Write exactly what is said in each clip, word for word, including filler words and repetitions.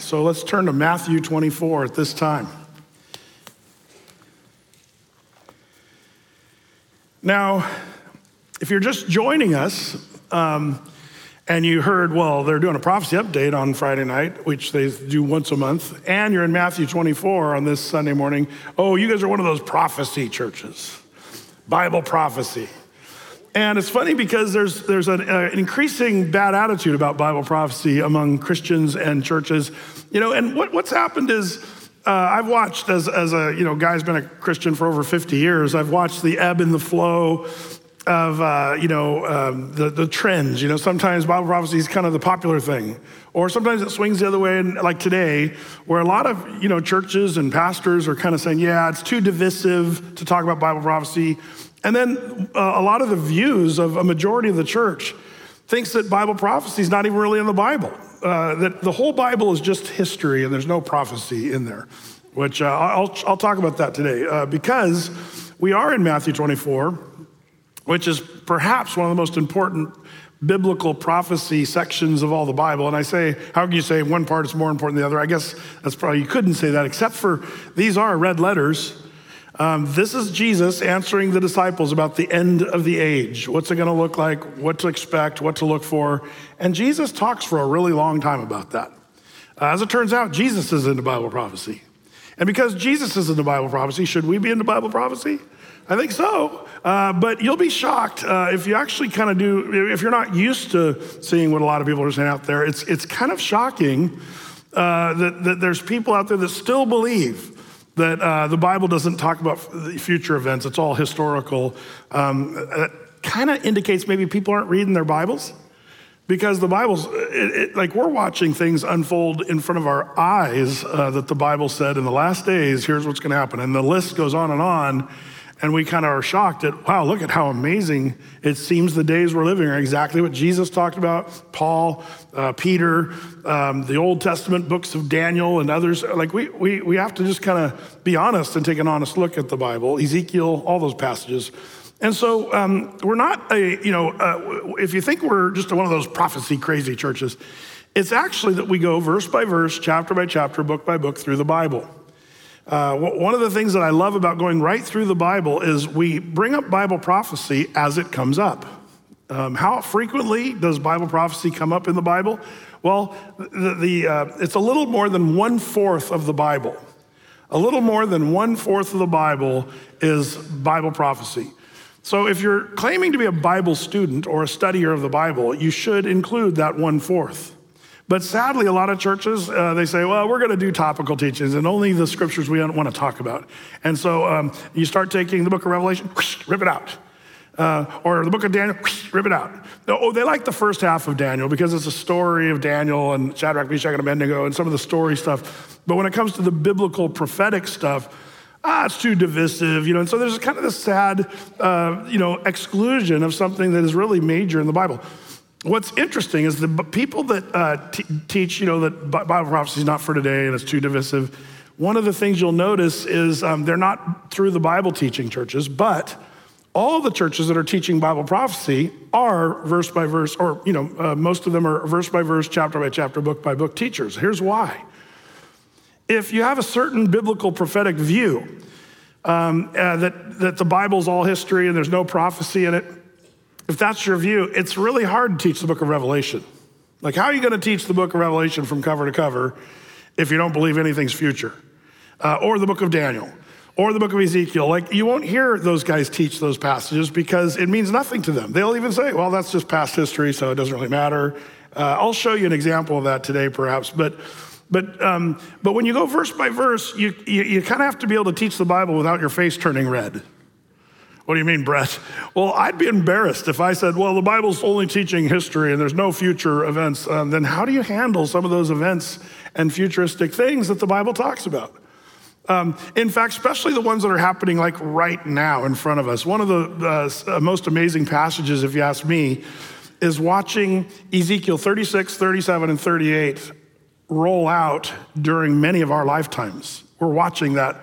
So let's turn to Matthew twenty-four at this time. Now, if you're just joining us, um, and you heard, well, they're doing a prophecy update on Friday night, which they do once a month, and you're in Matthew twenty-four on this Sunday morning, oh, you guys are one of those prophecy churches, Bible prophecy. And it's funny because there's there's an, uh, an increasing bad attitude about Bible prophecy among Christians and churches. You know, and what, what's happened is, Uh, I've watched as as a you know guy's been a Christian for over fifty years. I've watched the ebb and the flow of uh, you know um, the the trends. You know, sometimes Bible prophecy is kind of the popular thing, or sometimes it swings the other way. And like today, where a lot of you know churches and pastors are kind of saying, yeah, it's too divisive to talk about Bible prophecy, and then uh, a lot of the views of a majority of the church thinks that Bible prophecy is not even really in the Bible. Uh, that the whole Bible is just history and there's no prophecy in there, which uh, I'll, I'll talk about that today uh, because we are in Matthew twenty-four, which is perhaps one of the most important biblical prophecy sections of all the Bible. And I say, how can you say one part is more important than the other? I guess that's probably, you couldn't say that except for these are red letters. Um, this is Jesus answering the disciples about the end of the age. What's it going to look like? What to expect? What to look for? And Jesus talks for a really long time about that. Uh, as it turns out, Jesus is into Bible prophecy. And because Jesus is into Bible prophecy, should we be into Bible prophecy? I think so. Uh, but you'll be shocked uh, if you actually kind of do, if you're not used to seeing what a lot of people are saying out there, it's, it's kind of shocking uh, that, that there's people out there that still believe that uh, the Bible doesn't talk about future events, it's all historical. Um, that kind of indicates maybe people aren't reading their Bibles because the Bible's, it, it, like we're watching things unfold in front of our eyes uh, that the Bible said in the last days, here's what's gonna happen. And the list goes on and on. And we kind of are shocked at, wow, look at how amazing it seems the days we're living are exactly what Jesus talked about, Paul, uh, Peter, um, the Old Testament books of Daniel and others. Like we we we have to just kind of be honest and take an honest look at the Bible, Ezekiel, all those passages. And so um, we're not a, you know, uh, if you think we're just one of those prophecy crazy churches, it's actually that we go verse by verse, chapter by chapter, book by book through the Bible. Uh, one of the things that I love about going right through the Bible is we bring up Bible prophecy as it comes up. Um, how frequently does Bible prophecy come up in the Bible? Well, the, the uh, it's a little more than one-fourth of the Bible. A little more than one-fourth of the Bible is Bible prophecy. So if you're claiming to be a Bible student or a studier of the Bible, you should include that one-fourth. But sadly, a lot of churches, uh, they say, well, we're gonna do topical teachings and only the scriptures we wanna talk about. And so um, you start taking the book of Revelation, whoosh, rip it out. Uh, or the book of Daniel, whoosh, rip it out. Oh, they like the first half of Daniel because it's a story of Daniel and Shadrach, Meshach, and Abednego and some of the story stuff. But when it comes to the biblical prophetic stuff, ah, it's too divisive, you know. And so there's kind of this sad, uh, you know, exclusion of something that is really major in the Bible. What's interesting is the people that uh, t- teach, you know, that Bible prophecy is not for today and it's too divisive. One of the things you'll notice is um, they're not through the Bible teaching churches, but all the churches that are teaching Bible prophecy are verse by verse, or, you know, uh, most of them are verse by verse, chapter by chapter, book by book teachers. Here's why. If you have a certain biblical prophetic view um, uh, that, that the Bible's all history and there's no prophecy in it, if that's your view, it's really hard to teach the book of Revelation. Like, how are you going to teach the book of Revelation from cover to cover if you don't believe anything's future? Uh, or the book of Daniel, or the book of Ezekiel. Like, you won't hear those guys teach those passages because it means nothing to them. They'll even say, well, that's just past history, so it doesn't really matter. Uh, I'll show you an example of that today, perhaps. But but um, but when you go verse by verse, you you, you kind of have to be able to teach the Bible without your face turning red. What do you mean, Brett? Well, I'd be embarrassed if I said, well, the Bible's only teaching history and there's no future events. Um, then how do you handle some of those events and futuristic things that the Bible talks about? Um, in fact, especially the ones that are happening like right now in front of us. One of the uh, most amazing passages, if you ask me, is watching Ezekiel thirty-six, thirty-seven, and thirty-eight roll out during many of our lifetimes. We're watching that.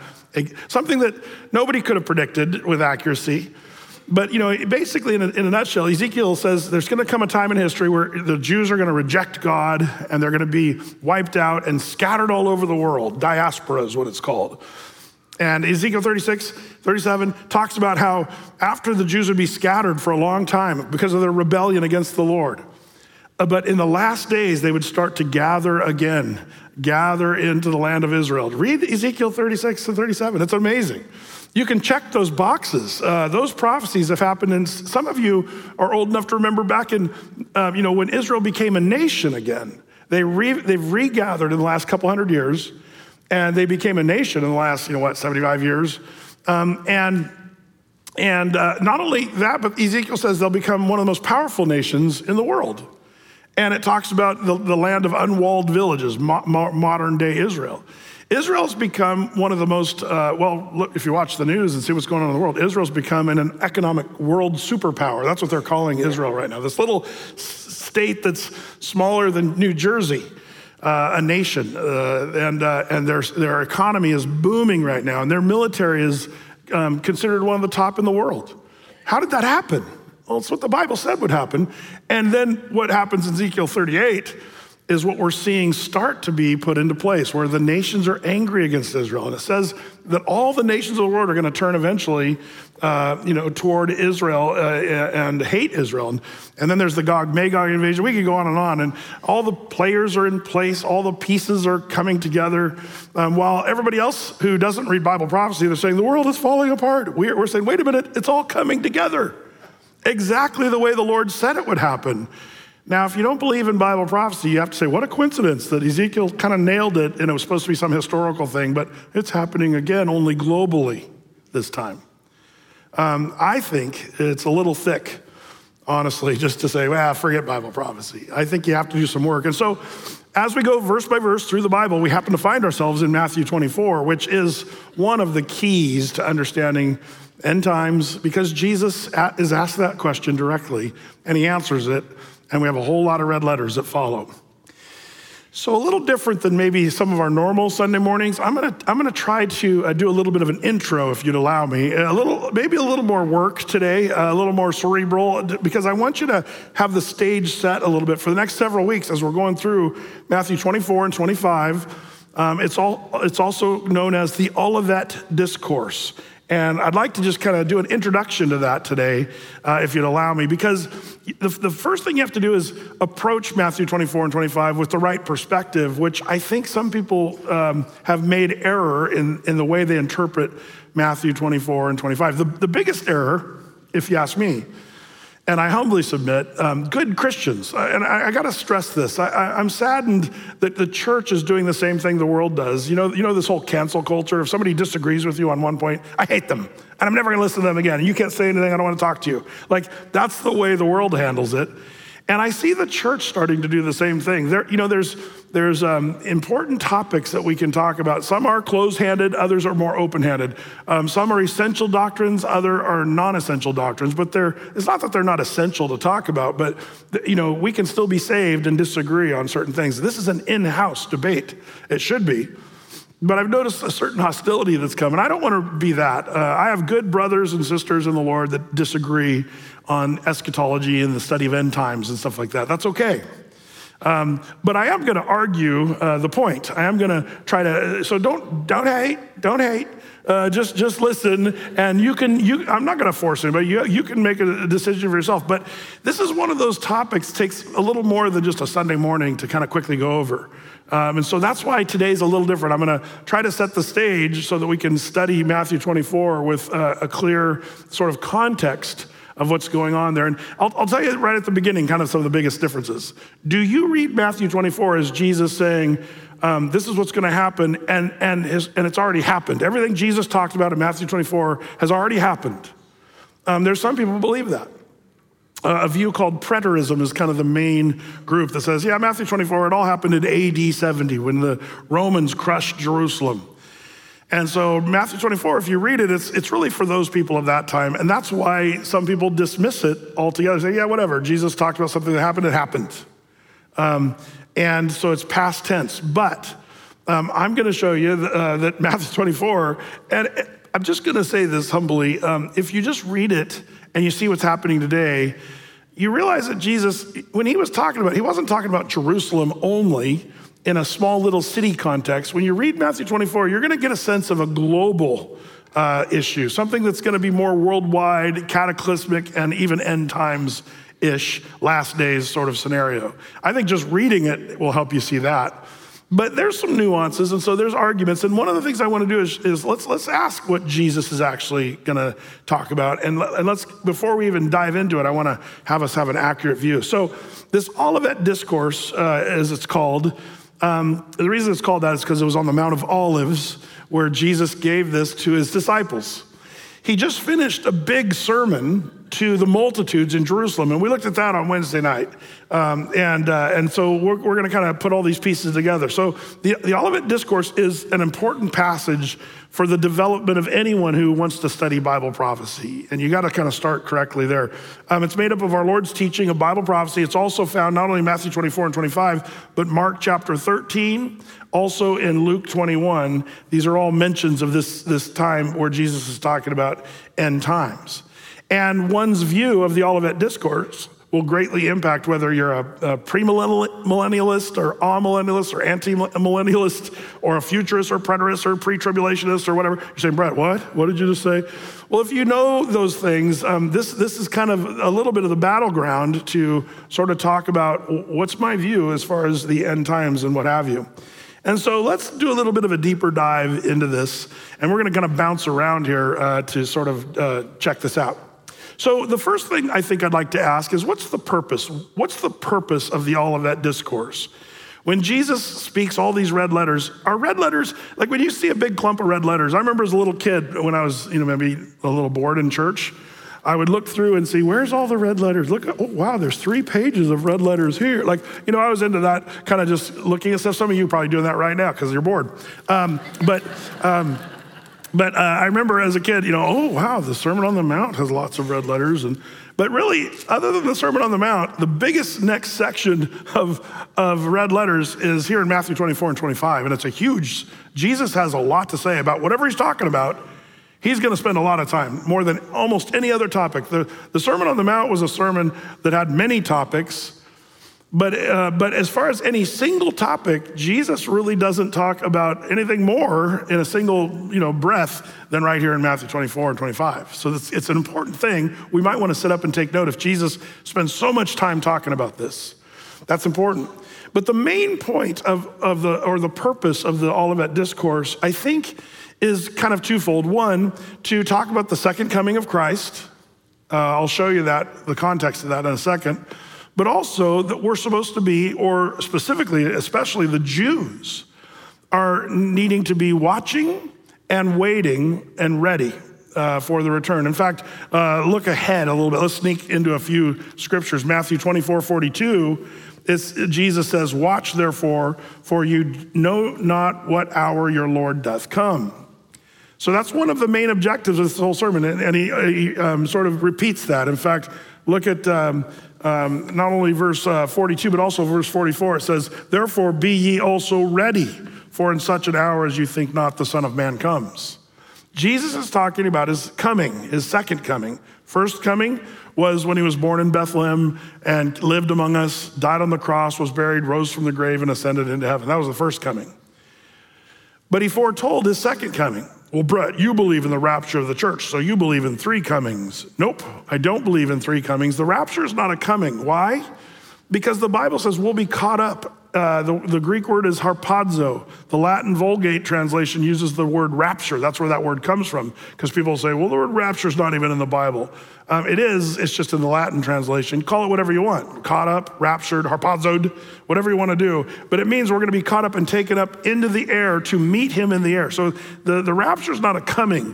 Something that nobody could have predicted with accuracy. But, you know, basically in a, in a nutshell, Ezekiel says there's going to come a time in history where the Jews are going to reject God and they're going to be wiped out and scattered all over the world. Diaspora is what it's called. And Ezekiel thirty-six, thirty-seven talks about how after the Jews would be scattered for a long time because of their rebellion against the Lord. But in the last days, they would start to gather again, gather into the land of Israel. Read Ezekiel thirty-six to thirty-seven. It's amazing. You can check those boxes. Uh, those prophecies have happened, and some of you are old enough to remember back in, uh, you know, when Israel became a nation again. They re, they've regathered in the last couple hundred years, and they became a nation in the last, you know what, seventy-five years. Um, and and uh, not only that, but Ezekiel says they'll become one of the most powerful nations in the world. And it talks about the, the land of unwalled villages, mo- mo- modern day Israel. Israel's become one of the most, uh, well, look, if you watch the news and see what's going on in the world, Israel's become an, an economic world superpower. That's what they're calling Israel right now. This little s- state that's smaller than New Jersey, uh, a nation, uh, and uh, and their their economy is booming right now, and their military is um, considered one of the top in the world. How did that happen? Well, it's what the Bible said would happen. And then what happens in Ezekiel thirty-eight is what we're seeing start to be put into place, where the nations are angry against Israel. And it says that all the nations of the world are going to turn eventually uh, you know, toward Israel uh, and hate Israel. And, and then there's the Gog-Magog invasion. We could go on and on. And all the players are in place. All the pieces are coming together. Um, while everybody else who doesn't read Bible prophecy, they're saying, the world is falling apart. We're, we're saying, wait a minute, it's all coming together. Exactly the way the Lord said it would happen. Now, if you don't believe in Bible prophecy, you have to say, what a coincidence that Ezekiel kind of nailed it and it was supposed to be some historical thing, but it's happening again, only globally this time. Um, I think it's a little thick, honestly, just to say, well, forget Bible prophecy. I think you have to do some work. And so as we go verse by verse through the Bible, we happen to find ourselves in Matthew twenty-four, which is one of the keys to understanding end times, because Jesus is asked that question directly and he answers it. And we have a whole lot of red letters that follow. So a little different than maybe some of our normal Sunday mornings, I'm gonna I'm gonna try to uh, do a little bit of an intro, if you'd allow me. A little, maybe a little more work today, uh, a little more cerebral, because I want you to have the stage set a little bit for the next several weeks as we're going through Matthew twenty-four and twenty-five. Um, it's all it's also known as the Olivet Discourse. And I'd like to just kind of do an introduction to that today, uh, if you'd allow me, because the, the first thing you have to do is approach Matthew twenty-four and twenty-five with the right perspective, which I think some people um, have made error in, in the way they interpret Matthew twenty-four and twenty-five. The, the biggest error, if you ask me, and I humbly submit, um, good Christians, and I, I gotta stress this, I, I, I'm saddened that the church is doing the same thing the world does. You know, you know this whole cancel culture, if somebody disagrees with you on one point, I hate them, and I'm never gonna listen to them again, and you can't say anything, I don't wanna talk to you. Like, that's the way the world handles it. And I see the church starting to do the same thing. There, you know, there's there's um, important topics that we can talk about. Some are closed-handed, others are more open-handed. Um, some are essential doctrines, other are non-essential doctrines. But they're, it's not that they're not essential to talk about, but you know, we can still be saved and disagree on certain things. This is an in-house debate. It should be. But I've noticed a certain hostility that's coming. I don't want to be that. Uh, I have good brothers and sisters in the Lord that disagree on eschatology and the study of end times and stuff like that. That's okay. Um, but I am gonna argue uh, the point. I am gonna try to, so don't don't hate, don't hate. Uh, just just listen, and you can, you, I'm not gonna force anybody. You, you can make a decision for yourself. But this is one of those topics that takes a little more than just a Sunday morning to kind of quickly go over. Um, and so that's why today's a little different. I'm gonna try to set the stage so that we can study Matthew twenty-four with uh, a clear sort of context of what's going on there. And I'll, I'll tell you right at the beginning kind of some of the biggest differences. Do you read Matthew twenty-four as Jesus saying, um, this is what's gonna happen, and and his, and it's already happened? Everything Jesus talked about in Matthew twenty-four has already happened. Um, there's some people who believe that. Uh, a view called preterism is kind of the main group that says, yeah, Matthew twenty-four, it all happened in A D seventy when the Romans crushed Jerusalem. And so Matthew twenty-four, if you read it, it's it's really for those people of that time. And that's why some people dismiss it altogether. Say, yeah, whatever. Jesus talked about something that happened, it happened. Um, and so it's past tense. But um, I'm gonna show you uh, that Matthew twenty-four, and I'm just gonna say this humbly. Um, if you just read it and you see what's happening today, you realize that Jesus, when he was talking about, he wasn't talking about Jerusalem only in a small little city context. When you read Matthew twenty-four, you're gonna get a sense of a global uh, issue, something that's gonna be more worldwide, cataclysmic, and even end times-ish, last days sort of scenario. I think just reading it will help you see that. But there's some nuances, and so there's arguments. And one of the things I want to do is, is let's let's ask what Jesus is actually going to talk about. And, let, and let's, before we even dive into it, I want to have us have an accurate view. So this Olivet Discourse, uh, as it's called, um, the reason it's called that is because it was on the Mount of Olives where Jesus gave this to his disciples. He just finished a big sermon to the multitudes in Jerusalem. And we looked at that on Wednesday night. Um, and uh, and so we're, we're gonna kind of put all these pieces together. So the, the Olivet Discourse is an important passage for the development of anyone who wants to study Bible prophecy. And you gotta kind of start correctly there. Um, it's made up of our Lord's teaching of Bible prophecy. It's also found not only in Matthew twenty-four and twenty-five, but Mark chapter thirteen, also in Luke twenty-one. These are all mentions of this, this time where Jesus is talking about end times. And one's view of the Olivet Discourse will greatly impact whether you're a, a premillennialist or amillennialist or anti-millennialist or a futurist or preterist or pre-tribulationist or whatever. You're saying, Brett, what? What did you just say? Well, if you know those things, um, this, this is kind of a little bit of the battleground to sort of talk about what's my view as far as the end times and what have you. And so let's do a little bit of a deeper dive into this. And we're gonna kind of bounce around here uh, to sort of uh, check this out. So the first thing I think I'd like to ask is, what's the purpose? What's the purpose of the Olivet Discourse? When Jesus speaks all these red letters, are red letters, like when you see a big clump of red letters, I remember as a little kid when I was, you know, maybe a little bored in church, I would look through and see, where's all the red letters? Look, oh wow, there's three pages of red letters here. Like, you know, I was into that kind of just looking at stuff. Some of you are probably doing that right now because you're bored. Um, but, um, But uh, I remember as a kid, you know, oh, wow, the Sermon on the Mount has lots of red letters. And But really, other than the Sermon on the Mount, the biggest next section of, of red letters is here in Matthew twenty-four and twenty-five. And it's a huge, Jesus has a lot to say about whatever he's talking about. He's gonna spend a lot of time, more than almost any other topic. The, the Sermon on the Mount was a sermon that had many topics. But uh, but as far as any single topic, Jesus really doesn't talk about anything more in a single, you know, breath than right here in Matthew twenty-four and twenty-five. So it's, it's an important thing. We might want to sit up and take note if Jesus spends so much time talking about this. That's important. But the main point of, of the, or the purpose of the Olivet Discourse, I think, is kind of twofold. One, to talk about the second coming of Christ. Uh, I'll show you that, the context of that in a second. But also that we're supposed to be, or specifically, especially the Jews, are needing to be watching and waiting and ready uh, for the return. In fact, uh, look ahead a little bit. Let's sneak into a few scriptures. Matthew twenty-four forty-two, it's, Jesus says, "Watch therefore, for you know not what hour your Lord doth come." So that's one of the main objectives of this whole sermon, and, and he, he um, sort of repeats that. In fact, look at... Um, Um, not only verse uh, forty-two, but also verse forty-four, it says, "Therefore be ye also ready, for in such an hour as you think not the Son of Man comes." Jesus is talking about his coming, his second coming. First coming was when he was born in Bethlehem and lived among us, died on the cross, was buried, rose from the grave, and ascended into heaven. That was the first coming. But he foretold his second coming. Well, Brett, you believe in the rapture of the church, so you believe in three comings. Nope, I don't believe in three comings. The rapture is not a coming. Why? Because the Bible says we'll be caught up. Uh, the, the Greek word is harpazo. The Latin Vulgate translation uses the word rapture. That's where that word comes from, because people say, well, the word rapture is not even in the Bible. Um, it is, it's just in the Latin translation. Call it whatever you want. Caught up, raptured, harpazoed, whatever you want to do. But it means we're going to be caught up and taken up into the air to meet him in the air. So the, the rapture is not a coming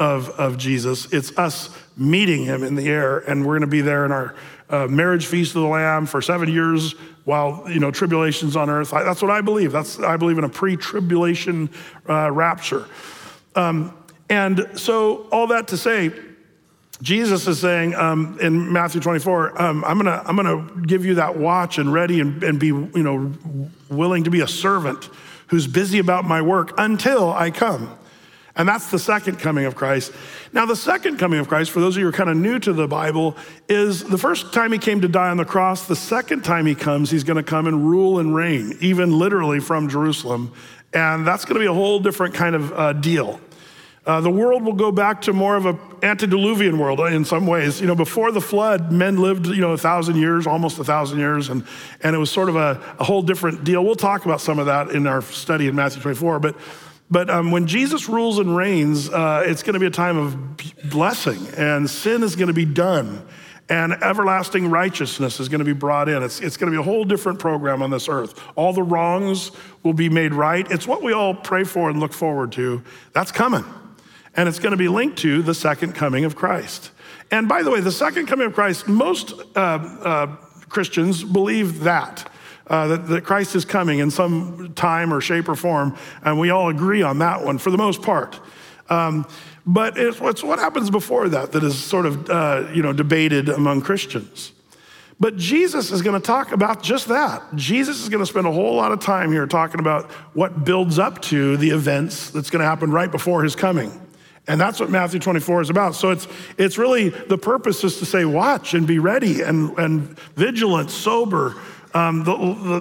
of, of Jesus. It's us meeting him in the air, and we're going to be there in our uh, marriage feast of the Lamb for seven years while, you know, tribulation's on earth. I, that's what I believe. That's I believe in a pre-tribulation uh, rapture. Um, and so all that to say, Jesus is saying um, in Matthew twenty-four, um, I'm gonna I'm gonna give you that watch and ready and, and be, you know, willing to be a servant who's busy about my work until I come. And that's the second coming of Christ. Now, the second coming of Christ, for those of you who are kind of new to the Bible, is the first time he came to die on the cross. The second time he comes, he's going to come and rule and reign, even literally from Jerusalem. And that's going to be a whole different kind of uh, deal. Uh, the world will go back to more of an antediluvian world in some ways. You know, before the flood, men lived, you know, a thousand years, almost a thousand years, and, and it was sort of a, a whole different deal. We'll talk about some of that in our study in Matthew twenty-four, but But um, when Jesus rules and reigns, uh, it's going to be a time of blessing, and sin is going to be done, and everlasting righteousness is going to be brought in. It's, it's going to be a whole different program on this earth. All the wrongs will be made right. It's what we all pray for and look forward to. That's coming, and it's going to be linked to the second coming of Christ. And by the way, the second coming of Christ, most uh, uh, Christians believe that. Uh, that, that Christ is coming in some time or shape or form, and we all agree on that one for the most part. Um, but it's, it's what happens before that that is sort of uh, you know debated among Christians. But Jesus is going to talk about just that. Jesus is going to spend a whole lot of time here talking about what builds up to the events that's going to happen right before his coming. And that's what Matthew twenty-four is about. So it's it's really the purpose is to say, watch and be ready and, and vigilant, sober. Um, the,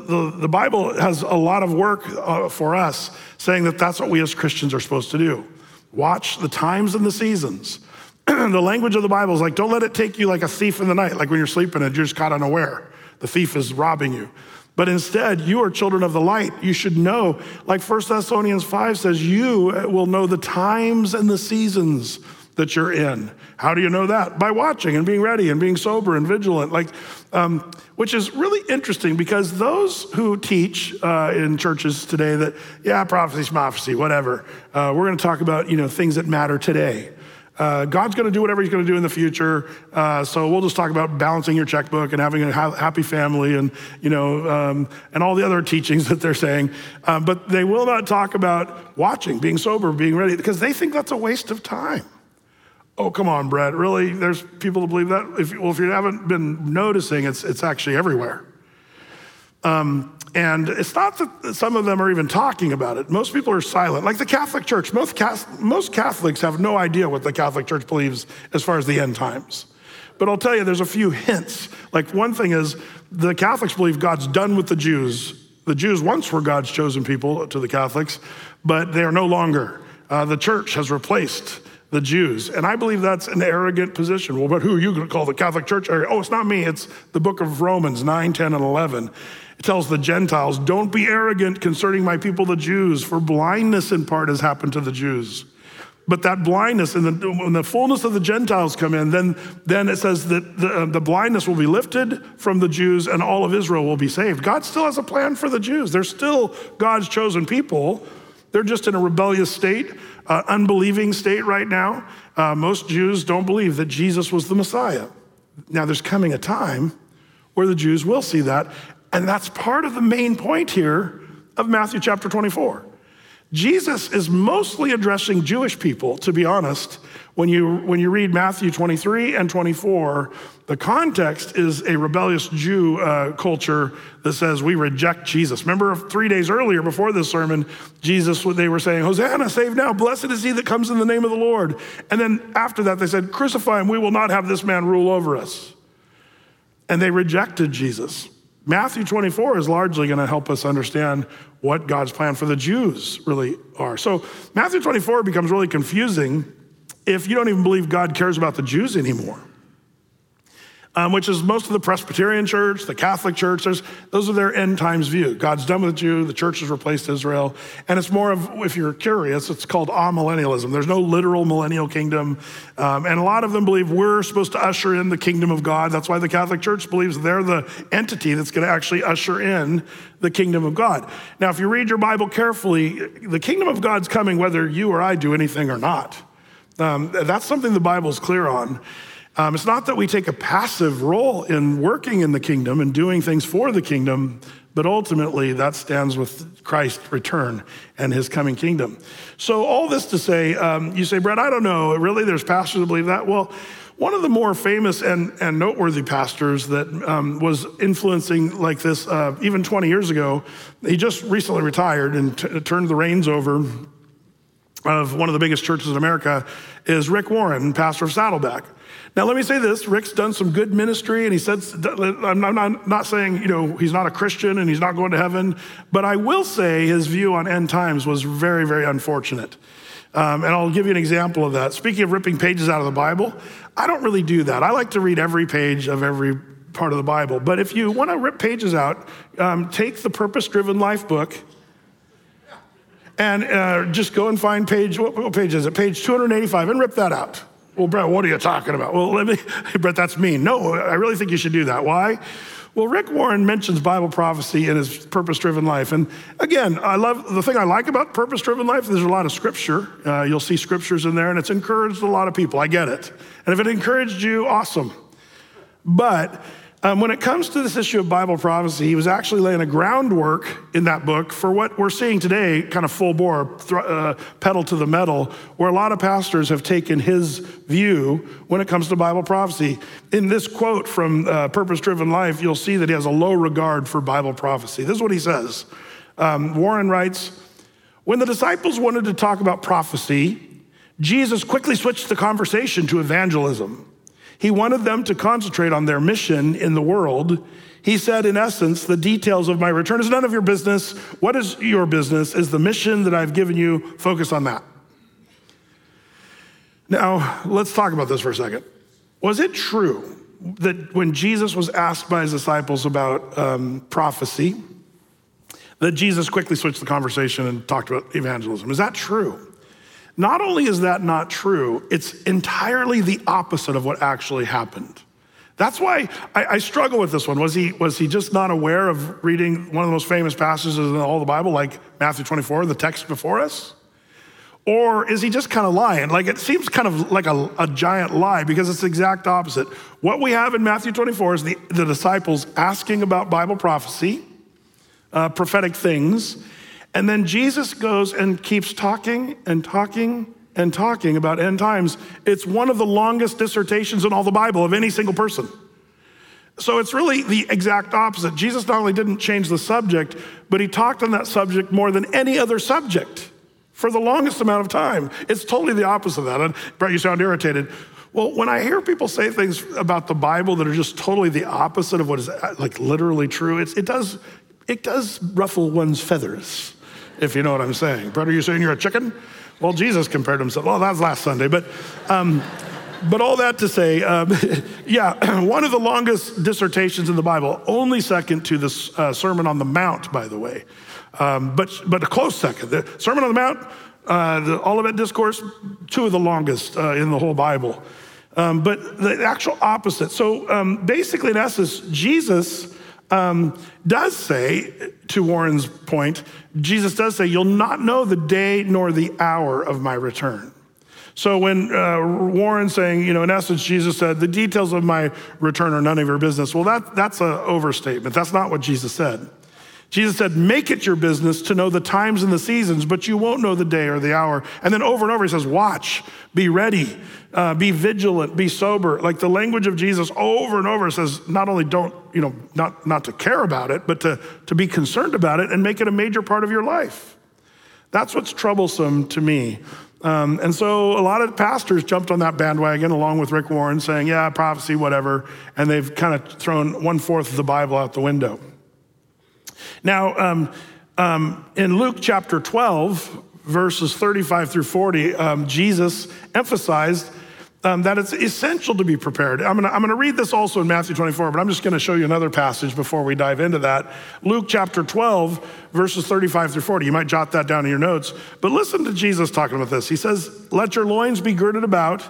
the, the Bible has a lot of work uh, for us saying that that's what we as Christians are supposed to do. Watch the times and the seasons. The language of the Bible is like, don't let it take you like a thief in the night, like when you're sleeping and you're just caught unaware. The thief is robbing you. But instead, you are children of the light. You should know, like First Thessalonians five says, you will know the times and the seasons that you're in. How do you know that? By watching and being ready and being sober and vigilant, like, um, which is really interesting because those who teach uh, in churches today that, yeah, prophecy, prophecy, whatever, uh, we're going to talk about, you know, things that matter today. Uh, God's going to do whatever he's going to do in the future. Uh, so we'll just talk about balancing your checkbook and having a ha- happy family and, you know, um, and all the other teachings that they're saying. Uh, but they will not talk about watching, being sober, being ready, because they think that's a waste of time. Oh, come on, Brett, really? There's people that believe that? If, well, if you haven't been noticing, it's it's actually everywhere. Um, and it's not that some of them are even talking about it. Most people are silent. Like the Catholic Church, most, most Catholics have no idea what the Catholic Church believes as far as the end times. But I'll tell you, there's a few hints. Like one thing is the Catholics believe God's done with the Jews. The Jews once were God's chosen people to the Catholics, but they are no longer. Uh, the church has replaced the Jews. And I believe that's an arrogant position. Well, but who are you going to call the Catholic Church? Oh, it's not me. It's the book of Romans nine, ten, and eleven. It tells the Gentiles, don't be arrogant concerning my people, the Jews, for blindness in part has happened to the Jews. But that blindness, and the, when the fullness of the Gentiles come in, then, then it says that the, the blindness will be lifted from the Jews and all of Israel will be saved. God still has a plan for the Jews. They're still God's chosen people. They're just in a rebellious state, uh, unbelieving state right now. Uh, most Jews don't believe that Jesus was the Messiah. Now there's coming a time where the Jews will see that. And that's part of the main point here of Matthew chapter twenty-four. Jesus is mostly addressing Jewish people, to be honest. When you, when you read Matthew twenty-three and twenty-four, the context is a rebellious Jew uh, culture that says, we reject Jesus. Remember three days earlier before this sermon, Jesus, they were saying, Hosanna, save now, blessed is he that comes in the name of the Lord. And then after that, they said, crucify him, we will not have this man rule over us. And they rejected Jesus. Matthew twenty-four is largely going to help us understand what God's plan for the Jews really are. So Matthew twenty-four becomes really confusing if you don't even believe God cares about the Jews anymore, um, which is most of the Presbyterian church, the Catholic church. There's, those are their end times view. God's done with the Jew. The church has replaced Israel. And it's more of, if you're curious, it's called amillennialism. There's no literal millennial kingdom. Um, and a lot of them believe we're supposed to usher in the kingdom of God. That's why the Catholic Church believes they're the entity that's going to actually usher in the kingdom of God. Now, if you read your Bible carefully, the kingdom of God's coming whether you or I do anything or not. Um, that's something the Bible's clear on. Um, it's not that we take a passive role in working in the kingdom and doing things for the kingdom, but ultimately that stands with Christ's return and his coming kingdom. So all this to say, um, you say, Brett, I don't know, really there's pastors that believe that? Well, one of the more famous and, and noteworthy pastors that um, was influencing like this uh, even twenty years ago, he just recently retired and t- turned the reins over of one of the biggest churches in America is Rick Warren, pastor of Saddleback. Now, let me say this. Rick's done some good ministry, and he said, I'm not, I'm not saying, you know, he's not a Christian and he's not going to heaven, but I will say his view on end times was very, very unfortunate. Um, and I'll give you an example of that. Speaking of ripping pages out of the Bible, I don't really do that. I like to read every page of every part of the Bible. But if you want to rip pages out, um, take the Purpose Driven Life book and uh, just go and find page, what, what page is it? Page two eighty-five and rip that out. Well, Brett, what are you talking about? Well, let me, hey, Brett, that's mean. No, I really think you should do that. Why? Well, Rick Warren mentions Bible prophecy in his Purpose-Driven Life. And again, I love the thing I like about Purpose-Driven Life, there's a lot of scripture. Uh, you'll see scriptures in there, and it's encouraged a lot of people. I get it. And if it encouraged you, awesome. But um, when it comes to this issue of Bible prophecy, he was actually laying a groundwork in that book for what we're seeing today, kind of full bore, uh, pedal to the metal, where a lot of pastors have taken his view when it comes to Bible prophecy. In this quote from uh, Purpose Driven Life, you'll see that he has a low regard for Bible prophecy. This is what he says. Um, Warren writes, when the disciples wanted to talk about prophecy, Jesus quickly switched the conversation to evangelism. He wanted them to concentrate on their mission in the world. He said, in essence, the details of my return is none of your business. What is your business is the mission that I've given you. Focus on that. Now, let's talk about this for a second. Was it true that when Jesus was asked by his disciples about um, prophecy, that Jesus quickly switched the conversation and talked about evangelism? Is that true? Not only is that not true, it's entirely the opposite of what actually happened. That's why I, I struggle with this one. Was he, was he just not aware of reading one of the most famous passages in all the Bible, like Matthew twenty-four, the text before us? Or is he just kind of lying? Like it seems kind of like a, a giant lie because it's the exact opposite. What we have in Matthew twenty-four is the, the disciples asking about Bible prophecy, uh, prophetic things. And then Jesus goes and keeps talking and talking and talking about end times. It's one of the longest dissertations in all the Bible of any single person. So it's really the exact opposite. Jesus not only didn't change the subject, but he talked on that subject more than any other subject for the longest amount of time. It's totally the opposite of that. And Brett, you sound irritated. Well, when I hear people say things about the Bible that are just totally the opposite of what is like literally true, it's, it does it does ruffle one's feathers, if you know what I'm saying. Brett, are you saying you're a chicken? Well, Jesus compared himself. Well, that was last Sunday, but um, but all that to say, um, yeah, one of the longest dissertations in the Bible, only second to the uh, Sermon on the Mount, by the way. Um, but but a close second. The Sermon on the Mount, uh, the Olivet Discourse, two of the longest uh, in the whole Bible. Um, but the actual opposite. So um, basically, in essence, Jesus um, does say, to Warren's point, Jesus does say, you'll not know the day nor the hour of my return. So when uh, Warren's saying, you know, in essence, Jesus said, the details of my return are none of your business. Well, that that's an overstatement. That's not what Jesus said. Jesus said, make it your business to know the times and the seasons, but you won't know the day or the hour. And then over and over, he says, watch, be ready, uh, be vigilant, be sober. Like the language of Jesus over and over says, not only don't, you know, not, not to care about it, but to, to be concerned about it and make it a major part of your life. That's what's troublesome to me. Um, and so a lot of pastors jumped on that bandwagon along with Rick Warren saying, yeah, prophecy, whatever. And they've kind of thrown one-fourth of the Bible out the window. Now, um, um, in Luke chapter twelve, verses thirty-five through forty, um, Jesus emphasized um, that it's essential to be prepared. I'm going to read this also in Matthew twenty-four, but I'm just going to show you another passage before we dive into that. Luke chapter twelve, verses thirty-five through forty. You might jot that down in your notes, but listen to Jesus talking about this. He says, let your loins be girded about